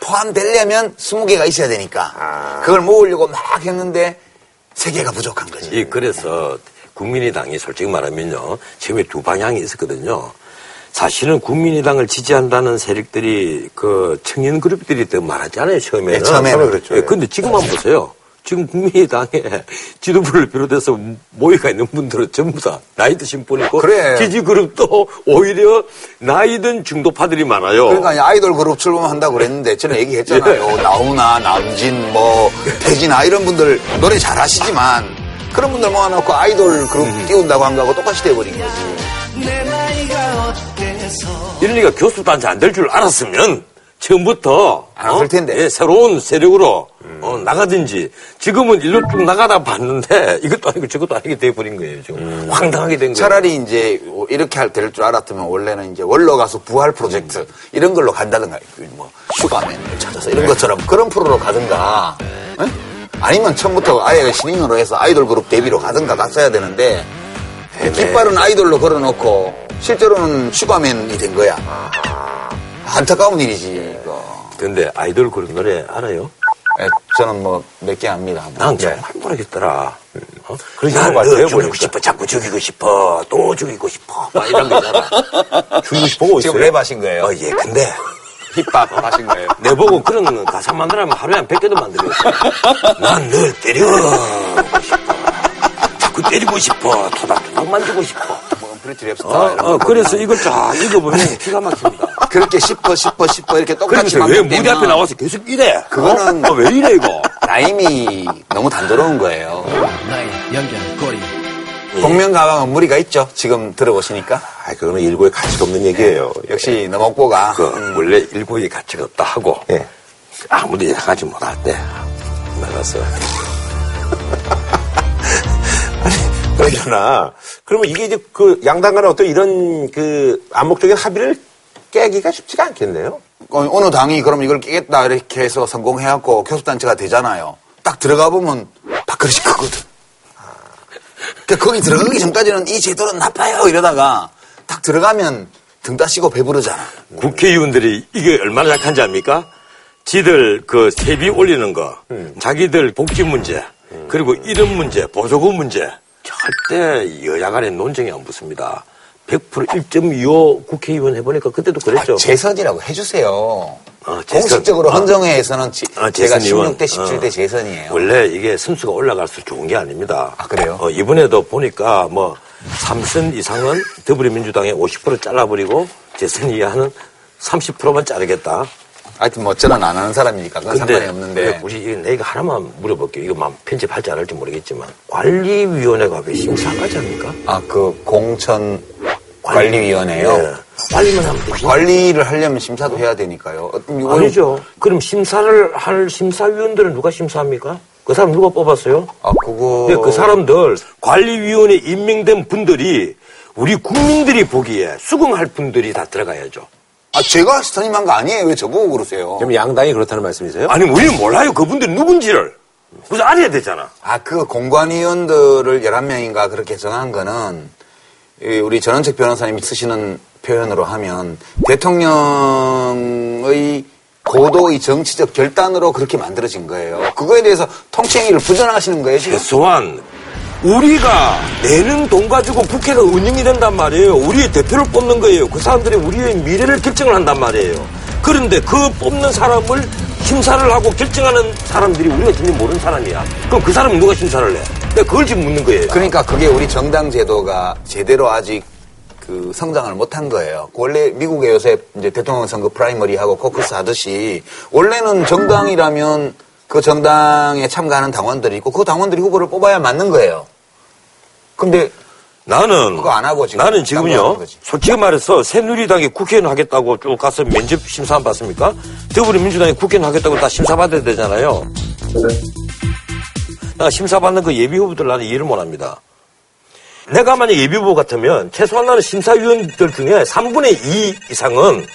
포함되려면 스무 개가 있어야 되니까 아. 그걸 모으려고 막 했는데 세 개가 부족한 거지. 예, 그래서 국민의당이 솔직히 말하면요. 처음에 두 방향이 있었거든요. 사실은 국민의당을 지지한다는 세력들이 그 청년 그룹들이 더 많았잖아요 처음에는. 네, 처음에는 그렇죠. 그런데 예, 지금 한번 보세요. 지금 국민의당에 지도부를 비롯해서 모의가 있는 분들은 전부 다 나이 드신 분이고 그래. 지지 그룹도 오히려 나이든 중도파들이 많아요. 그러니까 아이돌 그룹 출범한다고 그랬는데 저는 얘기했잖아요. 예. 나훈아, 남진, 뭐 태진아 이런 분들 노래 잘하시지만 그런 분들 모아놓고 아이돌 그룹 음. 띄운다고 한 거하고 똑같이 돼버린 거지. 일리가 교섭단체 안 될 줄 알았으면 처음부터 안 될 텐데 어? 예, 새로운 세력으로 음. 어, 나가든지 지금은 일로 쭉 나가다 봤는데 이것도 아니고 저것도 아니게 돼버린 거예요 지금. 음. 황당하게 된 거예요. 차라리 이제 이렇게 할 될 줄 알았으면 원래는 이제 원로 가수 부활 프로젝트 음. 이런 걸로 간다든가 뭐 슈가맨을 찾아서 이런 것처럼 그런 프로로 가든가 에? 아니면 처음부터 아예 신인으로 해서 아이돌 그룹 데뷔로 가든가 갔어야 되는데 깃발은 아이돌로 걸어놓고 실제로는 슈가맨이 된 거야. 안타까운 일이지. 그런데 예. 아이돌 그룹 노래 알아요? 예, 저는 뭐 몇 개 압니다. 난 정말 예. 모르겠더라. 어? 나는 너 죽이고 보니까. 싶어, 자꾸 죽이고 싶어, 또 죽이고 싶어 막 이런 거잖아. 죽이고 싶어 보고 있어요. 지금 랩 하신 거예요? 어, 예, 근데 힙합 하신 거예요? 내보고 그런 가사 만들라면 하루에 한 백 개도 만들겠어. 난 널 때리고 싶어, 자꾸 때리고 싶어, 토닥토닥 만지고 싶어. 뭐, 브리티 랩스타 어, 어, 그래서 이걸 쫙 읽어보면 기가 막힙니다. 그렇게 싶어 싶어 싶어 이렇게 똑같이 왜 무대 앞에 나와서 계속 이래? 그거는 어? 왜 이래 이거? 라임이 너무 단조로운 거예요. 라임, 연결, 고리. 복면 가방은 무리가 있죠. 지금 들어보시니까. 아, 그거는 일고의 가치가 없는 얘기예요. 네. 역시 너목보가 그, 음. 원래 일고의 가치가 없다 하고 네. 아무리 나가지 못할 때 나가서. 아니, 그러려나. 그러면 이게 이제 그 양당 간에 어떤 이런 그 암묵적인 합의를 깨기가 쉽지가 않겠네요. 어느 당이 그럼 이걸 깨겠다 이렇게 해서 성공해갖고 교섭단체가 되잖아요. 딱 들어가 보면 다 그러실 거거든. 아... 그러니까 거기 들어가기 전까지는 이 제도는 나빠요 이러다가 딱 들어가면 등 따시고 배부르잖아. 국회의원들이 이게 얼마나 약한지 압니까? 지들 그 세비 올리는 거, 음. 자기들 복지 문제, 음. 그리고 이름 문제, 보조금 문제. 절대 여야 간에 논쟁이 안 붙습니다. 백 퍼센트 일 점 이오 국회의원 해보니까 그때도 그랬죠. 아, 재선이라고 해주세요. 아, 재선. 공식적으로 헌정회에서는 아, 아, 제가 십육 대, 십칠 대 아, 재선이에요. 원래 이게 선수가 올라갈수록 좋은 게 아닙니다. 아, 그래요? 어, 이번에도 보니까 뭐 삼 선 이상은 더불어민주당의 오십 퍼센트 잘라버리고 재선 이하는 삼십 퍼센트만 자르겠다. 하여튼 뭐 저는 안 하는 사람이니까 그건 근데, 상관이 없는데. 굳이 내 이거 하나만 물어볼게요. 이거 편집할지 안 할지 모르겠지만 관리위원회가 왜 심사까지 합니까? 아, 그 공천... 관리위원회요? 네. 관리만 하면 되죠. 관리를 하려면 심사도 해야 되니까요. 아니죠. 그럼 심사를 할 심사위원들은 누가 심사합니까? 그 사람 누가 뽑았어요? 아, 그거. 근데 그 사람들, 관리위원회 임명된 분들이 우리 국민들이 보기에 수긍할 분들이 다 들어가야죠. 아, 제가 스타님한 거 아니에요. 왜 저보고 그러세요? 그럼 양당이 그렇다는 말씀이세요? 아니, 우리는 몰라요. 그분들 누군지를. 그래서 알아야 되잖아. 아, 그 공관위원들을 열한 명인가 그렇게 정한 거는 우리 전원책 변호사님이 쓰시는 표현으로 하면 대통령의 고도의 정치적 결단으로 그렇게 만들어진 거예요. 그거에 대해서 통치행위를 부정하시는 거예요, 지금? 최소한 우리가 내는 돈 가지고 국회가 운영이 된단 말이에요. 우리의 대표를 뽑는 거예요. 그 사람들이 우리의 미래를 결정을 한단 말이에요. 그런데 그 뽑는 사람을 심사를 하고 결정하는 사람들이 우리가 전혀 모르는 사람이야. 그럼 그 사람은 누가 심사를 해? 내가 그걸 지금 묻는 거예요. 그러니까 그게 우리 정당 제도가 제대로 아직 그 성장을 못한 거예요. 원래 미국에 요새 이제 대통령 선거 프라이머리하고 코커스 하듯이 원래는 정당이라면 그 정당에 참가하는 당원들이 있고 그 당원들이 후보를 뽑아야 맞는 거예요. 근데 나는 그거 안 하고 지금 나는 지금요. 솔직히 말해서 새누리당이 국회의원 하겠다고 쭉 가서 면접 심사 안 받습니까? 더불어민주당이 국회의원 하겠다고 다 심사 받아야 되잖아요. 내가 심사 받는 그 예비 후보들 나는 이해를 못 합니다. 내가 만약 예비 후보 같으면 최소한 나는 심사위원들 중에 삼분의 이 이상은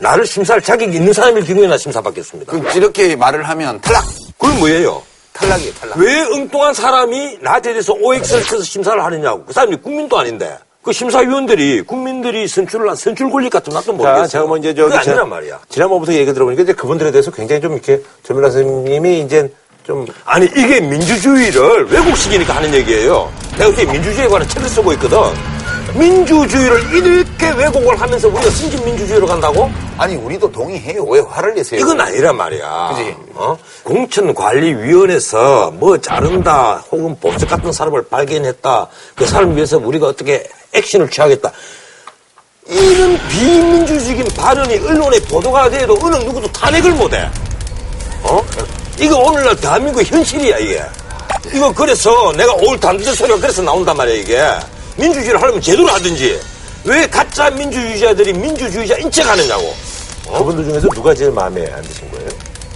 나를 심사할 자격이 있는 사람일 경우에 나 심사 받겠습니다. 그럼 이렇게 말을 하면 탈락. 그건 뭐예요? 탈락이에요, 탈락. 왜 엉뚱한 사람이 나한테 대해서 오엑스를 쳐서 심사를 하느냐고. 그 사람이 국민도 아닌데. 그 심사위원들이 국민들이 선출을 한 선출 권력 같은 것도 모르겠어요. 제가 뭐 이제 저기 아니란 말이야. 지난번부터 얘기 들어보니까 이제 그분들에 대해서 굉장히 좀 이렇게 전민아 선생님이 이제 좀 아니 이게 민주주의를 외국식이니까 하는 얘기예요. 내가 그때 민주주의에 관한 책을 쓰고 있거든. 민주주의를 이렇게 왜곡을 하면서 우리가 승진 민주주의로 간다고? 아니 우리도 동의해요. 왜 화를 내세요? 이건 아니란 말이야. 그지? 어? 공천관리위원회에서 뭐 자른다 혹은 보석 같은 사람을 발견했다. 그 사람을 위해서 우리가 어떻게 액션을 취하겠다. 이런 비민주적인 발언이 언론에 보도가 돼도 어느 누구도 탄핵을 못해. 어? 이거 오늘날 대한민국 현실이야 이게. 이거 그래서 내가 올 단두대 소리가 그래서 나온단 말이야 이게. 민주주의를 하려면 제도를 하든지 왜 가짜 민주주의자들이 민주주의자 인척하느냐고. 어? 그분들 중에서 누가 제일 마음에 안 드신 거예요?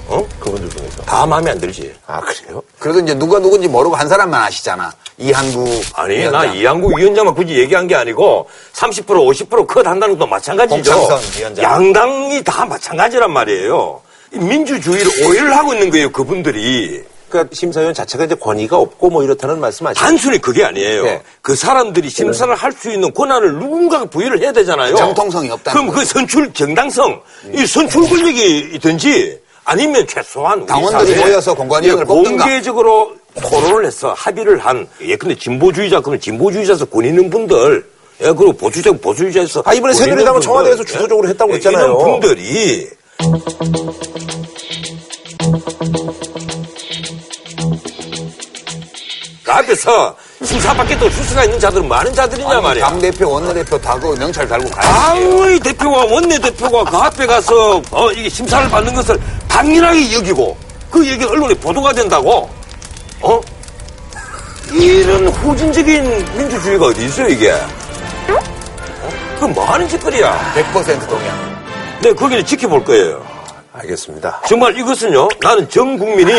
어? 그분들 중에서 다 마음에 안 들지. 아 그래요? 그래도 이제 누가 누군지 모르고 한 사람만 아시잖아. 이한국 아니 위원장. 나 이한국 위원장만 굳이 얘기한 게 아니고 삼십 퍼센트 오십 퍼센트 컷 한다는 것도 마찬가지죠. 공창선 위원장. 양당이 다 마찬가지란 말이에요. 민주주의를 오해를 하고 있는 거예요 그분들이. 그러니까 심사위원 자체가 이제 권위가 없고 뭐 이렇다는 말씀 아시죠? 단순히 그게 아니에요. 네. 그 사람들이 심사를 네. 할 수 있는 권한을 누군가가 부여를 해야 되잖아요. 정통성이 없다. 그럼 거예요. 그 선출 정당성, 네. 이 선출 권력이든지 아니면 최소한 당원들이 모여서 공관위원을 뽑든가 공개적으로 토론을 해서 합의를 한 예컨대 진보주의자 그러면 진보주의자에서 권 있는 분들, 예 그리고 보수주의자 보수주의자에서 아 이번에 새누리당은 청와대에서 주도적으로 했다고 했잖아요. 이런 분들이 그 앞에서 심사밖에 또 수수가 있는 자들은 많은 자들이냐 말이야. 당대표, 원내대표 다 그 명찰 달고 가야지. 당의 대표와 원내대표가 그 앞에 가서 어, 이게 심사를 받는 것을 당연하게 여기고 그 얘기 언론에 보도가 된다고. 어? 이런 후진적인 민주주의가 어디 있어요 이게? 어? 그건 뭐 하는 짓거리야? 백 퍼센트 동의합니다. 네, 거기는 지켜볼 거예요. 알겠습니다. 정말 이것은요, 나는 전 국민이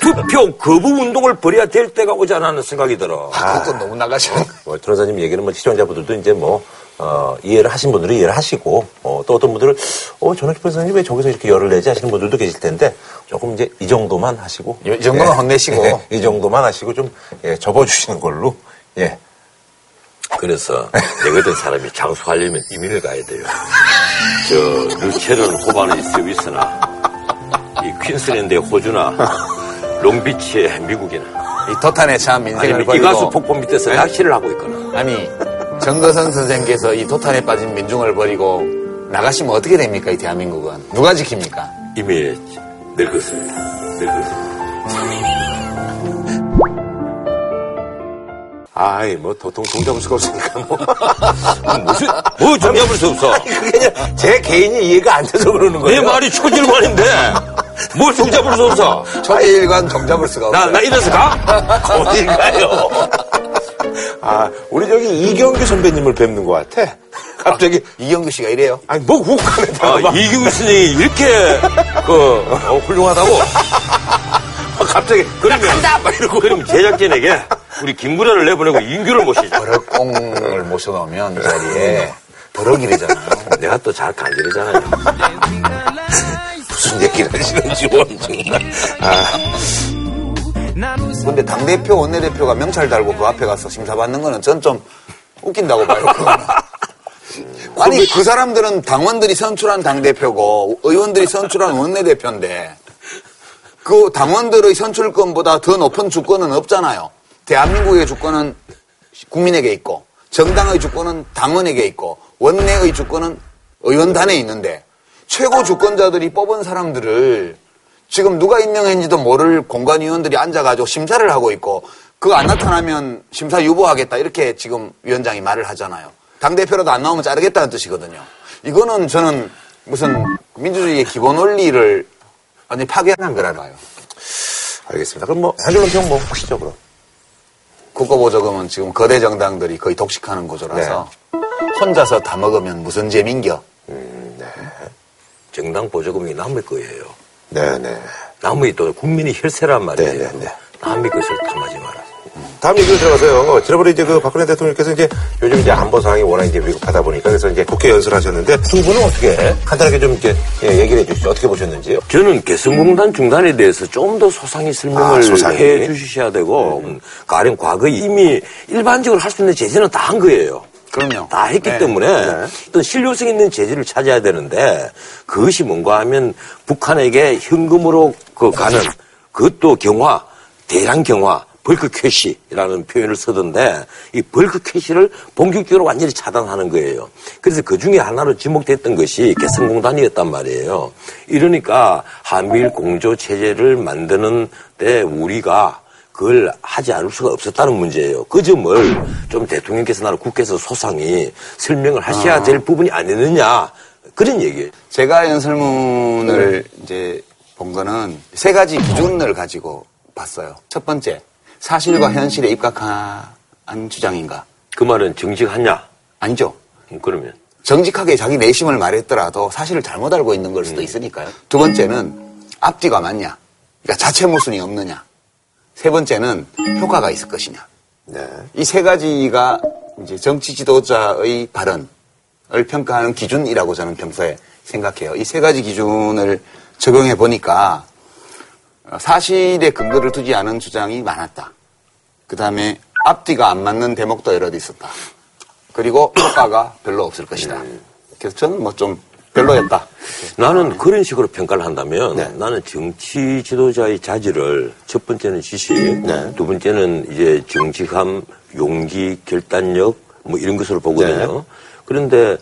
투표 거부 운동을 벌여야 될 때가 오지 않았는 생각이 들어. 아, 그건 너무 나가시는. 뭐, 변호사님 얘기는 뭐, 시청자분들도 이제 뭐, 어, 이해를 하신 분들은 이해를 하시고, 어, 또 어떤 분들은, 어, 전학기 변호사님 왜 저기서 이렇게 열을 내지 하시는 분들도 계실 텐데, 조금 이제 이 정도만 하시고. 이, 이 정도만 예, 혼내시고. 예, 이 정도만 하시고 좀, 예, 접어주시는 걸로, 예. 그래서 내가 된 사람이 장수하려면 이민을 가야 돼요. 저 루체른 호반의 스위스나 이 퀸슬랜드의 호주나 롱비치의 미국이나 이 도탄에 참 인생을 걸고 이가수 폭포 밑에서 낚시를 하고 있거나 아니 정거선 선생께서 이 도탄에 빠진 민중을 버리고 나가시면 어떻게 됩니까? 이 대한민국은 누가 지킵니까? 이미 늙었습니다. 늙었습니다. 아이, 뭐, 도통 동잡을 수가 없으니까, 뭐. 무슨, 뭐, 동잡을 수 없어. 아니, 그게 그냥 제 개인이 이해가 안 돼서 그러는 거예요. 내 말이 초질관인데, 뭘 동잡을 수 없어. 초질관 동잡을 수가 없어. 나, 나 이래서 가? 어딜 가요? 아, 우리 저기 이경규 선배님을 뵙는 것 같아. 갑자기. 아, 이경규 씨가 이래요? 아니, 뭐, 욱하네. 아, 이경규 씨는 이렇게, 그, 어, 훌륭하다고? 아, 갑자기. 그러면, 이러고. 그럼 제작진에게. 우리 김구라를 내보내고 인규를 모시죠. 버럭공을 모셔놓으면 이 자리에 버럭이래잖아요. 내가 또 잘 간지르잖아요. 무슨 얘기를 하시는지 모르겠지만. 아. 근데 당대표, 원내대표가 명찰 달고 그 앞에 가서 심사받는 거는 전 좀 웃긴다고 봐요. 아니 그 사람들은 당원들이 선출한 당대표고 의원들이 선출한 원내대표인데 그 당원들의 선출권보다 더 높은 주권은 없잖아요. 대한민국의 주권은 국민에게 있고 정당의 주권은 당원에게 있고 원내의 주권은 의원단에 있는데 최고 주권자들이 뽑은 사람들을 지금 누가 임명했는지도 모를 공관위원들이 앉아가지고 심사를 하고 있고 그거 안 나타나면 심사 유보하겠다 이렇게 지금 위원장이 말을 하잖아요. 당대표라도 안 나오면 자르겠다는 뜻이거든요. 이거는 저는 무슨 민주주의의 기본 원리를 완전히 파괴한 거라고 봐요. 알겠습니다. 그럼 뭐 한 줄로 평 뭐 혹시죠 그럼. 국가보조금은 지금 거대 정당들이 거의 독식하는 구조라서 네. 혼자서 다 먹으면 무슨 재민겨? 음, 네. 정당 보조금이 남의 거예요. 네네. 네. 남의 또 국민이 혈세란 말이에요. 네네. 네, 네. 남의 것을 탐하지 말아요. 음. 다음 얘기로 들어가세요. 지난번에 이제 그 박근혜 대통령께서 이제 요즘 이제 안보 상황이 워낙 이제 위급하다 보니까 그래서 이제 국회 연설하셨는데 두 분은 어떻게 간단하게 좀 이렇게 얘기를 해주시죠. 어떻게 보셨는지요? 저는 개성공단 중단에 대해서 좀 더 소상히 설명을 아, 소상히. 해주셔야 되고 음. 가령 과거 이미 일반적으로 할 수 있는 제재는 다 한 거예요. 그럼요. 다 했기 네. 때문에 네. 어떤 실효성 있는 제재를 찾아야 되는데 그것이 뭔가 하면 북한에게 현금으로 그 가는 그것도 경화, 대량 경화. 벌크 캐시라는 표현을 쓰던데 이 벌크 캐시를 본격적으로 완전히 차단하는 거예요. 그래서 그중에 하나로 지목됐던 것이 개성공단이었단 말이에요. 이러니까 한미일 공조체제를 만드는 때 우리가 그걸 하지 않을 수가 없었다는 문제예요. 그 점을 좀 대통령께서 나는 국회에서 소상히 설명을 하셔야 아. 될 부분이 아니느냐 그런 얘기예요. 제가 연설문을 음. 이제 본 거는 세 가지 기준을 가지고 봤어요. 첫 번째. 사실과 현실에 입각한 주장인가? 그 말은 정직하냐? 아니죠. 음, 그러면? 정직하게 자기 내심을 말했더라도 사실을 잘못 알고 있는 걸 수도 음. 있으니까요. 두 번째는 앞뒤가 맞냐? 그러니까 자체 모순이 없느냐? 세 번째는 효과가 있을 것이냐? 네. 이 세 가지가 이제 정치 지도자의 발언을 평가하는 기준이라고 저는 평소에 생각해요. 이 세 가지 기준을 적용해 보니까 사실에 근거를 두지 않은 주장이 많았다. 그 다음에 앞뒤가 안 맞는 대목도 여러 개 있었다. 그리고 효과가 별로 없을 것이다. 그래서 저는 뭐 좀 별로였다. 나는 그런 식으로 평가를 한다면 네. 나는 정치 지도자의 자질을 첫 번째는 지식, 네. 두 번째는 이제 정직함, 용기, 결단력 뭐 이런 것으로 보거든요. 네. 그런데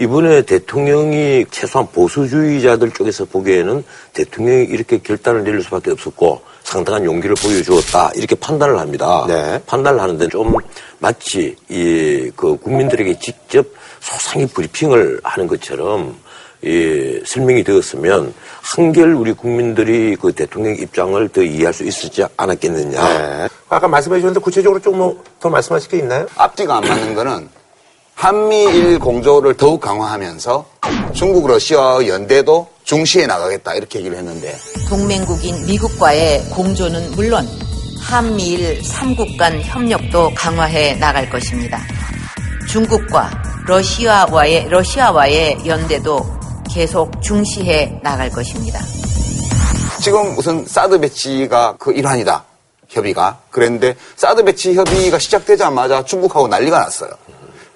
이번에 대통령이 최소한 보수주의자들 쪽에서 보기에는 대통령이 이렇게 결단을 내릴 수밖에 없었고 상당한 용기를 보여주었다 이렇게 판단을 합니다. 네. 판단을 하는데 좀 마치 이 그 국민들에게 직접 소상히 브리핑을 하는 것처럼 이 설명이 되었으면 한결 우리 국민들이 그 대통령 입장을 더 이해할 수 있었지 않았겠느냐. 네. 아까 말씀해 주셨는데 구체적으로 조금 뭐 더 말씀하실 게 있나요? 앞뒤가 안 맞는 거는 한미일 공조를 더욱 강화하면서 중국, 러시아 연대도 중시해 나가겠다 이렇게 얘기를 했는데 동맹국인 미국과의 공조는 물론 한미일 삼국 간 협력도 강화해 나갈 것입니다. 중국과 러시아와의, 러시아와의 연대도 계속 중시해 나갈 것입니다. 지금 무슨 사드 배치가 그 일환이다, 협의가. 그랬는데 사드 배치 협의가 시작되자마자 중국하고 난리가 났어요.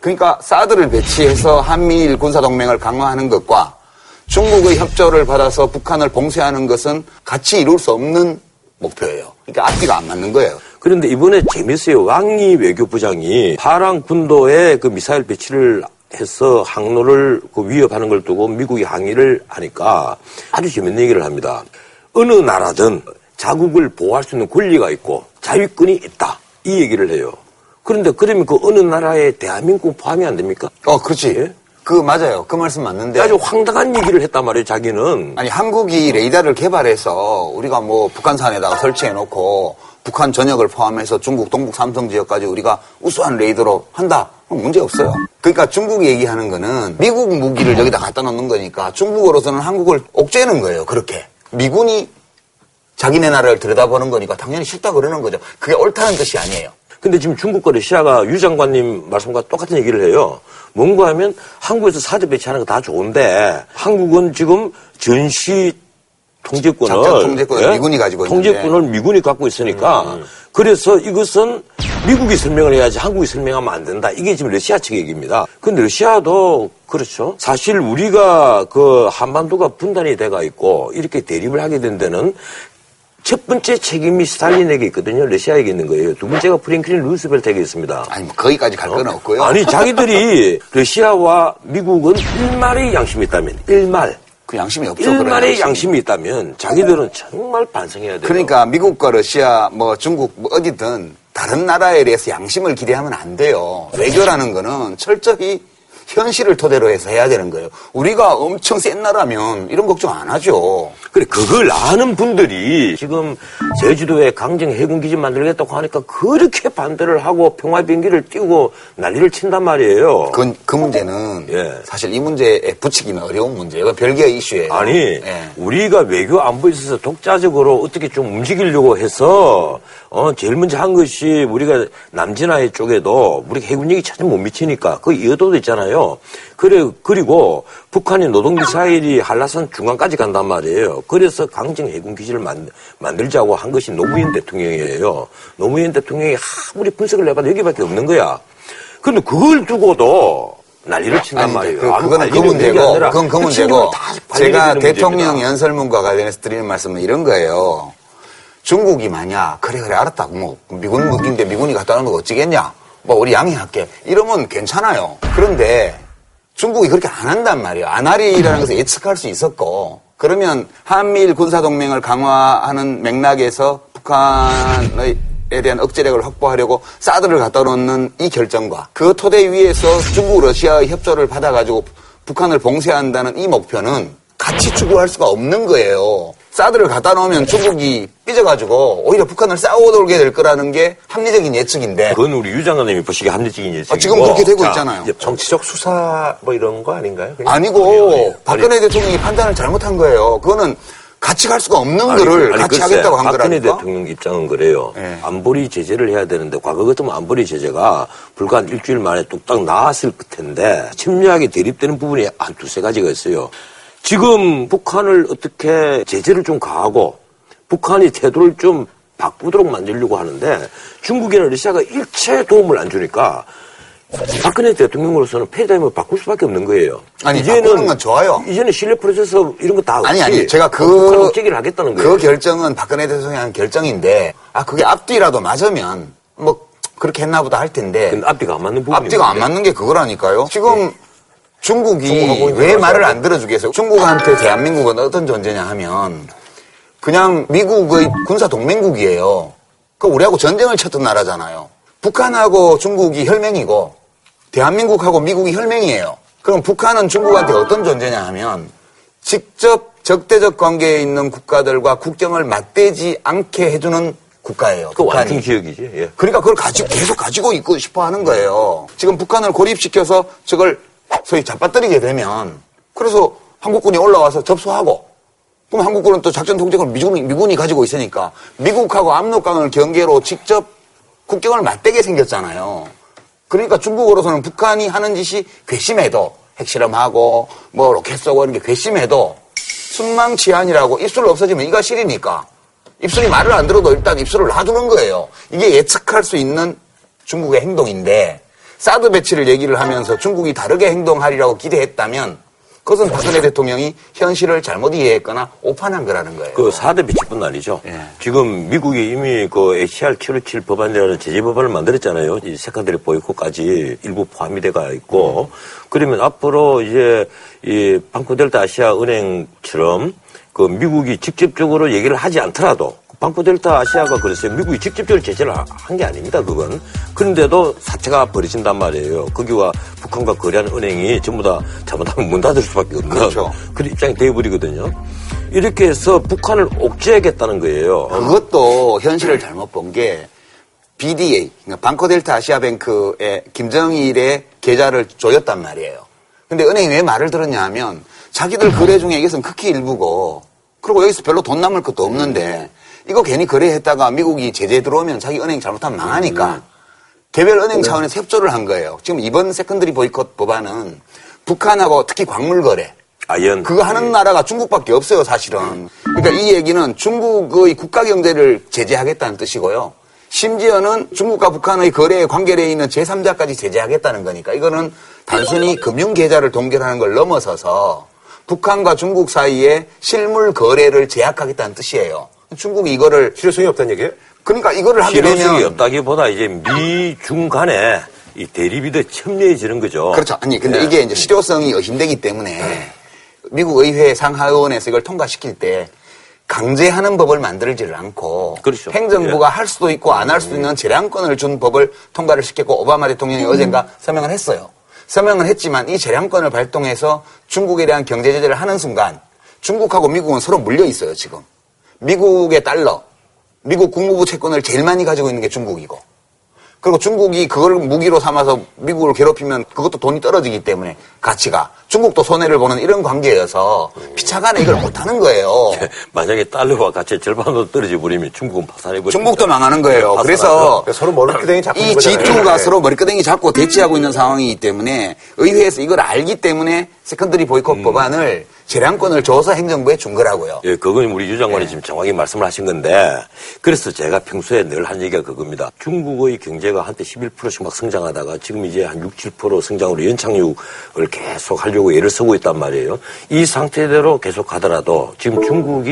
그러니까 사드를 배치해서 한미일 군사동맹을 강화하는 것과 중국의 협조를 받아서 북한을 봉쇄하는 것은 같이 이룰 수 없는 목표예요. 그러니까 앞뒤가 안 맞는 거예요. 그런데 이번에 재밌어요. 왕이 외교부장이 파랑 군도에 그 미사일 배치를 해서 항로를 그 위협하는 걸 두고 미국이 항의를 하니까 아주 재밌는 얘기를 합니다. 어느 나라든 자국을 보호할 수 있는 권리가 있고 자위권이 있다. 이 얘기를 해요. 그런데 그러면 그 어느 나라에 대한민국 포함이 안 됩니까? 어, 그렇지. 예? 그 맞아요. 그 말씀 맞는데. 아주 황당한 얘기를 했단 말이에요, 자기는. 아니, 한국이 레이더를 개발해서 우리가 뭐 북한산에다가 설치해놓고 북한 전역을 포함해서 중국 동북 삼성 지역까지 우리가 우수한 레이더로 한다. 문제 없어요. 그러니까 중국이 얘기하는 거는 미국 무기를 여기다 갖다 놓는 거니까 중국으로서는 한국을 옥죄는 거예요, 그렇게. 미군이 자기네 나라를 들여다보는 거니까 당연히 싫다 그러는 거죠. 그게 옳다는 뜻이 아니에요. 근데 지금 중국과 러시아가 유 장관님 말씀과 똑같은 얘기를 해요. 뭔가 하면 한국에서 사드 배치하는 거 다 좋은데 한국은 지금 전시 통제권을, 작전 통제권을 예? 미군이 가지고 있는데 통제권을 미군이 갖고 있으니까 음. 그래서 이것은 미국이 설명을 해야지 한국이 설명하면 안 된다. 이게 지금 러시아 측의 얘기입니다. 근데 러시아도 그렇죠. 사실 우리가 그 한반도가 분단이 돼가 있고 이렇게 대립을 하게 된 데는 첫 번째 책임이 스탈린에게 있거든요. 러시아에게 있는 거예요. 두 번째가 프랭클린 루스벨트에게 있습니다. 아니, 뭐 거기까지 갈 건 어? 없고요. 아니, 자기들이 러시아와 미국은 일말의 양심이 있다면, 일말. 그 양심이 없죠. 일말의 양심이. 양심이 있다면 자기들은 정말 반성해야 돼요. 그러니까 미국과 러시아, 뭐 중국, 뭐 어디든 다른 나라에 대해서 양심을 기대하면 안 돼요. 외교라는 거는 철저히 현실을 토대로 해서 해야 되는 거예요. 우리가 엄청 센 나라면 이런 걱정 안 하죠. 그래, 그걸 아는 분들이 지금 제주도에 강정 해군기지 만들겠다고 하니까 그렇게 반대를 하고 평화비행기를 띄우고 난리를 친단 말이에요. 그, 그 문제는 예. 사실 이 문제에 붙이기는 어려운 문제예요. 별개의 이슈예요. 아니, 예. 우리가 외교 안보에 있어서 독자적으로 어떻게 좀 움직이려고 해서 어, 제일 먼저 한 것이 우리가 남진아해 쪽에도 우리 해군 얘기 전혀 못 미치니까 그 이어도도 있잖아요. 그래, 그리고 북한이 노동미사일이 한라산 중간까지 간단 말이에요. 그래서 강정 해군기지를 만, 만들자고 한 것이 노무현 대통령이에요. 노무현 대통령이 아무리 분석을 해봐도 여기밖에 없는 거야. 그런데 그걸 두고도 난리를 친단 말이에요. 그, 그건 그 문제고, 그건 그 문제고, 제가 대통령 문제입니다. 연설문과 관련해서 드리는 말씀은 이런 거예요. 중국이 만약, 그래, 그래, 알았다. 뭐, 미군 무기인데 미군이 갖다 놓는 거 어찌겠냐. 뭐 우리 양해할게 이러면 괜찮아요. 그런데 중국이 그렇게 안 한단 말이에요. 안 하리라는 것을 예측할 수 있었고 그러면 한미일 군사동맹을 강화하는 맥락에서 북한의 에 대한 억제력을 확보하려고 사드를 갖다 놓는 이 결정과 그 토대 위에서 중국, 러시아의 협조를 받아가지고 북한을 봉쇄한다는 이 목표는 같이 추구할 수가 없는 거예요. 사드를 갖다 놓으면 중국이 삐져가지고 오히려 북한을 싸워돌게 될 거라는 게 합리적인 예측인데. 그건 우리 유 장관님이 보시기에 합리적인 예측이고. 아, 지금 그렇게 되고 자, 있잖아요. 정치적 수사 뭐 이런 거 아닌가요? 아니고 아니요, 아니요. 박근혜 아니, 대통령이 판단을 잘못한 거예요. 그거는 같이 갈 수가 없는 아니, 거를 아니, 같이 글쎄, 하겠다고 한 거라니까. 박근혜 대통령 입장은 그래요. 네. 안보리 제재를 해야 되는데 과거 같으면 안보리 제재가 불과 한 일주일 만에 뚝딱 나왔을 텐데 침략이 대립되는 부분이 한 두세 가지가 있어요. 지금 북한을 어떻게 제재를 좀 가하고 북한이 태도를 좀 바꾸도록 만들려고 하는데 중국이나 러시아가 일체 도움을 안 주니까 박근혜 대통령으로서는 패러다임을 바꿀 수밖에 없는 거예요. 아니, 이제는, 바꾸는 건 좋아요. 이제는 신뢰 프로세서 이런 거 다 없지. 아니, 아니, 제가 그, 하겠다는 거예요. 그 결정은 박근혜 대통령이 한 결정인데, 아, 그게 앞뒤라도 맞으면, 뭐, 그렇게 했나 보다 할 텐데. 근데 앞뒤가 안 맞는 부분이 앞뒤가 있는데? 안 맞는 게 그거라니까요. 지금 네. 중국이 왜 말을 안 들어주겠어요? 중국한테 대한민국은 어떤 존재냐 하면, 그냥 미국의 군사 동맹국이에요. 그 우리하고 전쟁을 쳤던 나라잖아요. 북한하고 중국이 혈맹이고 대한민국하고 미국이 혈맹이에요. 그럼 북한은 중국한테 어떤 존재냐 하면 직접 적대적 관계에 있는 국가들과 국경을 맞대지 않게 해주는 국가예요. 그 완충 지역이지. 예. 그러니까 그걸 가지고 계속 가지고 있고 싶어 하는 거예요. 지금 북한을 고립시켜서 저걸 소위 잡아뜨리게 되면 그래서 한국군이 올라와서 접수하고 그럼 한국군은 또 작전 통제권을 미군이, 미군이 가지고 있으니까 미국하고 압록강을 경계로 직접 국경을 맞대게 생겼잖아요. 그러니까 중국으로서는 북한이 하는 짓이 괘씸해도 핵실험하고 뭐 로켓 쏘고 이런 게 괘씸해도 순망치안이라고 입술 없어지면 이가 시리니까 입술이 말을 안 들어도 일단 입술을 놔두는 거예요. 이게 예측할 수 있는 중국의 행동인데 사드 배치를 얘기를 하면서 중국이 다르게 행동하리라고 기대했다면 그것은 박근혜 대통령이 현실을 잘못 이해했거나 오판한 거라는 거예요. 그 사드 배치뿐 아니죠. 예. 지금 미국이 이미 그 에이치알 칠백오십칠 법안이라는 제재 법안을 만들었잖아요. 이 색깔들이 보이콧까지 일부 포함이 돼가 있고 음. 그러면 앞으로 이제 이 방코델타 아시아 은행처럼 그 미국이 직접적으로 얘기를 하지 않더라도 방코델타 아시아가 그랬어요. 미국이 직접적으로 제재를 한 게 아닙니다. 그건. 그런데도 사태가 벌어진단 말이에요. 거기와 북한과 거래하는 은행이 전부 다 잘못하면 문 닫을 수밖에 없는 그렇죠. 그런 입장이 되어버리거든요. 이렇게 해서 북한을 옥죄하겠다는 거예요. 그것도 현실을 잘못 본 게 비디에이, 그러니까 방코델타 아시아뱅크의 김정일의 계좌를 조였단 말이에요. 근데 은행이 왜 말을 들었냐 하면 자기들 거래 중에 이것은 극히 일부고 그리고 여기서 별로 돈 남을 것도 없는데 이거 괜히 거래했다가 미국이 제재 들어오면 자기 은행 잘못하면 망하니까 개별 은행 차원에서 협조를 한 거예요. 지금 이번 세컨드리 보이콧 법안은 북한하고 특히 광물 거래 아연 그거 하는 나라가 중국밖에 없어요 사실은. 그러니까 이 얘기는 중국의 국가 경제를 제재하겠다는 뜻이고요. 심지어는 중국과 북한의 거래에 관계되어 있는 제삼자까지 제재하겠다는 거니까 이거는 단순히 금융 계좌를 동결하는 걸 넘어서서 북한과 중국 사이에 실물 거래를 제약하겠다는 뜻이에요. 중국이 이거를 실효성이 없다는 얘기예요? 그러니까 이거를 하게 되면 실효성이 없다기보다 이제 미중 간에 이 대립이 더 첨예해지는 거죠. 그렇죠. 아니 근데 네. 이게 이제 실효성이 의심되기 때문에 네. 미국 의회 상하의원에서 이걸 통과시킬 때 강제하는 법을 만들지를 않고 그렇죠. 행정부가 네. 할 수도 있고 안 할 수도 있는 재량권을 준 법을 통과를 시켰고 오바마 대통령이 음. 어젠가 서명을 했어요. 서명을 했지만 이 재량권을 발동해서 중국에 대한 경제 제재를 하는 순간 중국하고 미국은 서로 물려 있어요 지금. 미국의 달러, 미국 국무부 채권을 제일 많이 가지고 있는 게 중국이고 그리고 중국이 그걸 무기로 삼아서 미국을 괴롭히면 그것도 돈이 떨어지기 때문에 가치가 중국도 손해를 보는 이런 관계여서 피차간에 이걸 못하는 거예요. 만약에 달러와 가치 절반으로 떨어져버리면 중국은 파산해버리죠. 중국도 망하는 거예요. 파산하죠. 그래서 서로 머리끄댕이 잡고 이 지 투가 서로 머리끄댕이 잡고 대치하고 있는 상황이기 때문에 의회에서 이걸 알기 때문에 세컨드리 보이콧 음. 법안을 재량권을 줘서 행정부에 준 거라고요. 예, 그건 우리 유 장관이 예. 지금 정확히 말씀을 하신 건데 그래서 제가 평소에 늘 한 얘기가 그겁니다. 중국의 경제가 한때 십일 퍼센트씩 막 성장하다가 지금 이제 한 육, 칠 퍼센트 성장으로 연착륙을 계속 하려고 애를 쓰고 있단 말이에요. 이 상태대로 계속 가더라도 지금 중국이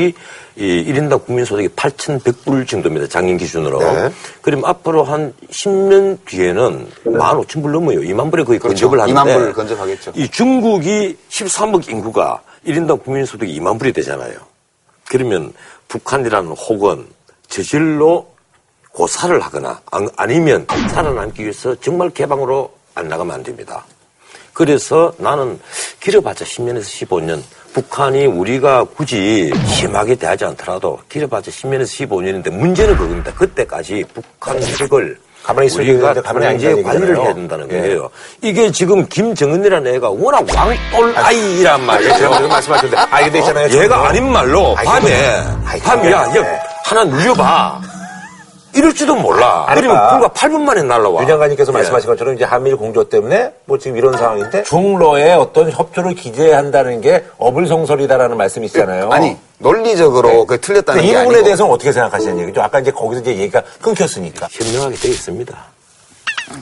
이 일 인당 국민소득이 팔천백 불 정도입니다. 작년 기준으로. 네. 그럼 앞으로 한 십 년 뒤에는 네. 만 오천 불 넘어요. 이만 불에 거의 그렇죠. 근접을 하는데. 이만 불을 근접하겠죠. 이 중국이 십삼억 인구가 일 인당 국민소득이 이만 불이 되잖아요. 그러면 북한이라는 혹은 저질로 고사를 하거나 아니면 살아남기 위해서 정말 개방으로 안 나가면 안 됩니다. 그래서 나는 길어봤자 십 년에서 십오 년 북한이 우리가 굳이 심하게 대하지 않더라도 길어봤자 십 년에서 십오 년인데 문제는 그겁니다. 그때까지 북한 핵을 가만히 우리가 강제 관리를 해야 된다는 거예요. 예. 이게 지금 김정은이라는 애가 워낙 왕돌 아이란 말이에요. 제가 말씀하셨는데 아이 되잖아요. 얘가 아닌 말로 아이, 밤에 아이, 밤에 야, 야, 야 하나 눌려봐. 이럴지도 몰라. 그리고 불과 팔 분 만에 날라와. 윤 장관님께서 예. 말씀하신 것처럼 이제 한미일 공조 때문에 뭐 지금 이런 상황인데 중러의 어떤 협조를 기재한다는 게 어불성설이다라는 말씀이 있잖아요. 아니 논리적으로 네. 그 틀렸다는 게 아니고. 이 부분에 대해서는 어떻게 생각하시는 음. 얘기죠? 아까 이제 거기서 이제 얘기가 끊겼으니까. 현명하게 되어 있습니다.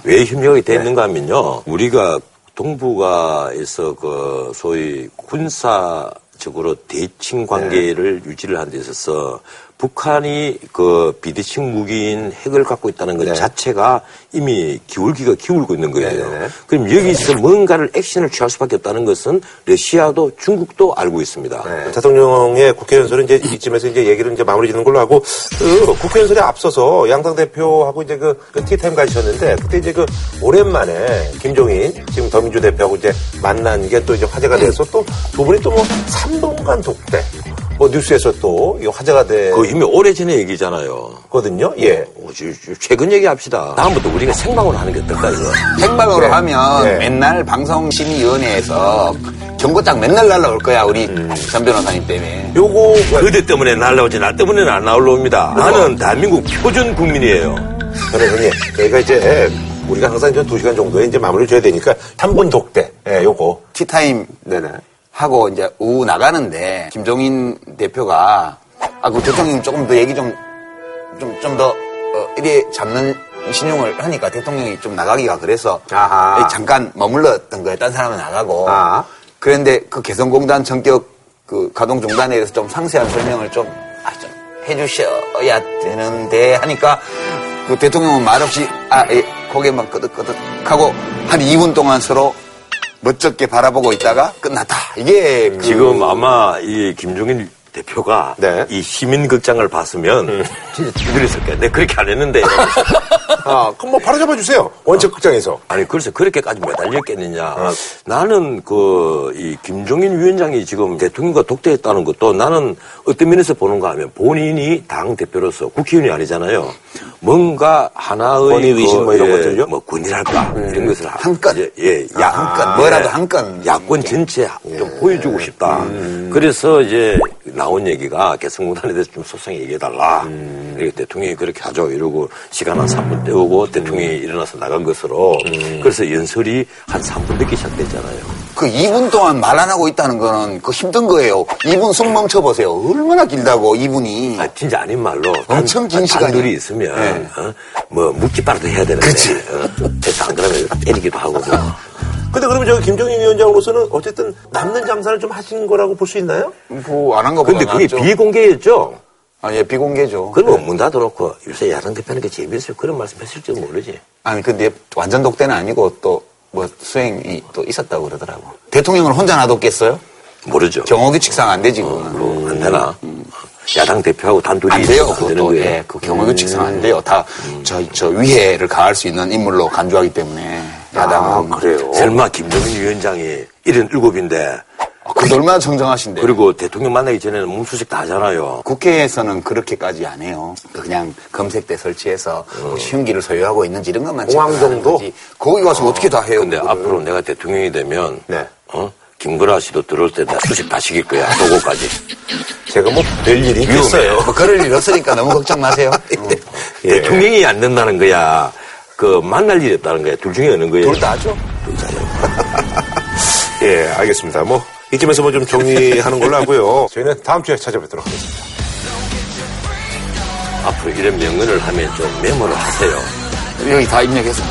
왜 현명하게 되어 네. 있는가 하면요. 우리가 동북아에서 그 소위 군사적으로 대칭 관계를 네. 유지를 하는 데 있어서 북한이 그 비대칭 무기인 핵을 갖고 있다는 것 네. 자체가 이미 기울기가 기울고 있는 거예요. 네네. 그럼 여기서 뭔가를 액션을 취할 수밖에 없다는 것은 러시아도 중국도 알고 있습니다. 네. 대통령의 국회연설은 이제 이쯤에서 이제 얘기를 이제 마무리 짓는 걸로 하고, 그 국회연설에 앞서서 양당 대표하고 이제 그, 그 티타임 가셨는데 그때 이제 그 오랜만에 김종인 지금 더민주 대표하고 이제 만난 게 또 이제 화제가 돼서 또 두 분이 또 뭐 삼 분간 독대. 뭐 뉴스에서 또 화제가 돼. 그 이미 오래전의 얘기잖아요. 거든요. 예. 어, 최근 얘기합시다. 다음부터 우리가 생방으로 하는 게 어떨까 이거. 생방으로 네. 하면 네. 맨날 방송심의위원회에서 경고장 맨날 날라올 거야 우리 음. 전 변호사님 때문에. 요거 그대 때문에 날라오지 나 때문에는 안 나올랍니다. 나는 대한민국 표준 국민이에요. 변호사님 저희가 이제 우리가 항상 이제 두 시간 정도에 이제 마무리를 줘야 되니까 삼 분 독대. 예, 요거. 티타임. 네네. 하고 이제 오후 나가는데 김종인 대표가 아 그 대통령 조금 더 얘기 좀 좀 좀 더 어, 이래 잡는 신용을 하니까 대통령이 좀 나가기가 그래서 아하. 잠깐 머물렀던 거예요. 딴 사람은 나가고 아하. 그런데 그 개성공단 전격 그 가동 중단에 대해서 좀 상세한 설명을 좀 아 좀 해주셔야 되는데 하니까 그 대통령은 말없이 아 예, 고개만 끄덕끄덕하고 한 이 분 동안 서로 멋쩍게 바라보고 있다가 끝났다. 이게 그... 지금 아마 이 김종인 대표가 네. 이 시민극장을 봤으면 음. 진짜 두드렸을 거야. 내가 그렇게 안 했는데. 아, 그럼 뭐 바로 잡아주세요. 원칙극장에서. 아니, 글쎄 그렇게까지 매달렸겠느냐. 아. 나는 그 이 김종인 위원장이 지금 대통령과 독대했다는 것도 나는 어떤 면에서 보는가 하면 본인이 당 대표로서 국회의원이 아니잖아요. 뭔가 하나의 권위 위신 뭐 이런 예, 것들요. 뭐 권위랄까 음. 이런 것을 한 건. 예, 예, 야, 아, 한 건. 뭐라도 한 건. 야권 전체 예. 좀 보여주고 싶다. 음. 그래서 이제. 나온 얘기가 개성공단에 대해서 좀 소상히 얘기해달라. 음. 그리고 대통령이 그렇게 하죠. 이러고 시간 한 삼 분 때우고 대통령이 음. 일어나서 나간 것으로. 음. 그래서 연설이 한 삼 분 늦게 시작됐잖아요. 그 이 분 동안 말 안 하고 있다는 거는 그 힘든 거예요. 이 분 숨 멈춰보세요. 얼마나 길다고 이 분이. 아, 진짜 아닌 말로. 엄청 긴 시간이. 단둘이 있으면 네. 어? 뭐 묵지빠라도 해야 되는데. 그렇지. 어? 그래서 안 그러면 때리기도 하고. 뭐. 근데 그러면 저기 김종인 위원장으로서는 어쨌든 남는 장사를 좀 하신 거라고 볼 수 있나요? 뭐, 안 한 거보다. 근데 그게 나왔죠. 비공개였죠? 아, 예, 비공개죠. 그러면 네. 문 닫아놓고 요새 야당 대표하는 게 재미있어요. 그런 말씀 했을지 모르지. 아니, 근데 완전 독대는 아니고 또 뭐 수행이 또 있었다고 그러더라고. 대통령을 혼자 놔뒀겠어요? 모르죠. 경호규칙상 안 되지, 그건. 어, 뭐, 안 되나? 음. 야당 대표하고 단둘이 안 돼요. 그것도 예, 그 경호규칙상 안 돼요. 다 저 저 음. 위해를 가할 수 있는 인물로 간주하기 때문에 야당은. 아, 그래요. 설마 김정일 위원장이 칠십칠인데 아, 그래도 얼마나 정정하신데. 그리고 대통령 만나기 전에는 몸수색 다 하잖아요. 국회에서는 그렇게까지 안 해요. 그냥 검색대 설치해서 어. 흉기를 소유하고 있는지 이런 것만 공항정도 거기 가서 어. 어떻게 다 해요. 근데 그거를. 앞으로 내가 대통령이 되면 네. 어? 김구라 씨도 들어올 때다 수식 다 시킬 거야. 도고까지. 제가 뭐 될 일이 있겠어요. 그럴 일 없으니까 너무 걱정 마세요. 음. 예. 대통령이 안 된다는 거야. 그 만날 일이 없다는 거야. 둘 중에 어느 거예요? 둘 다죠. 둘 다죠. 예, 알겠습니다. 뭐 이쯤에서 뭐 좀 정리하는 걸로 하고요. 저희는 다음 주에 찾아뵙도록 하겠습니다. 앞으로 이런 명언을 하면 좀 메모를 하세요. 여기 다 입력해서.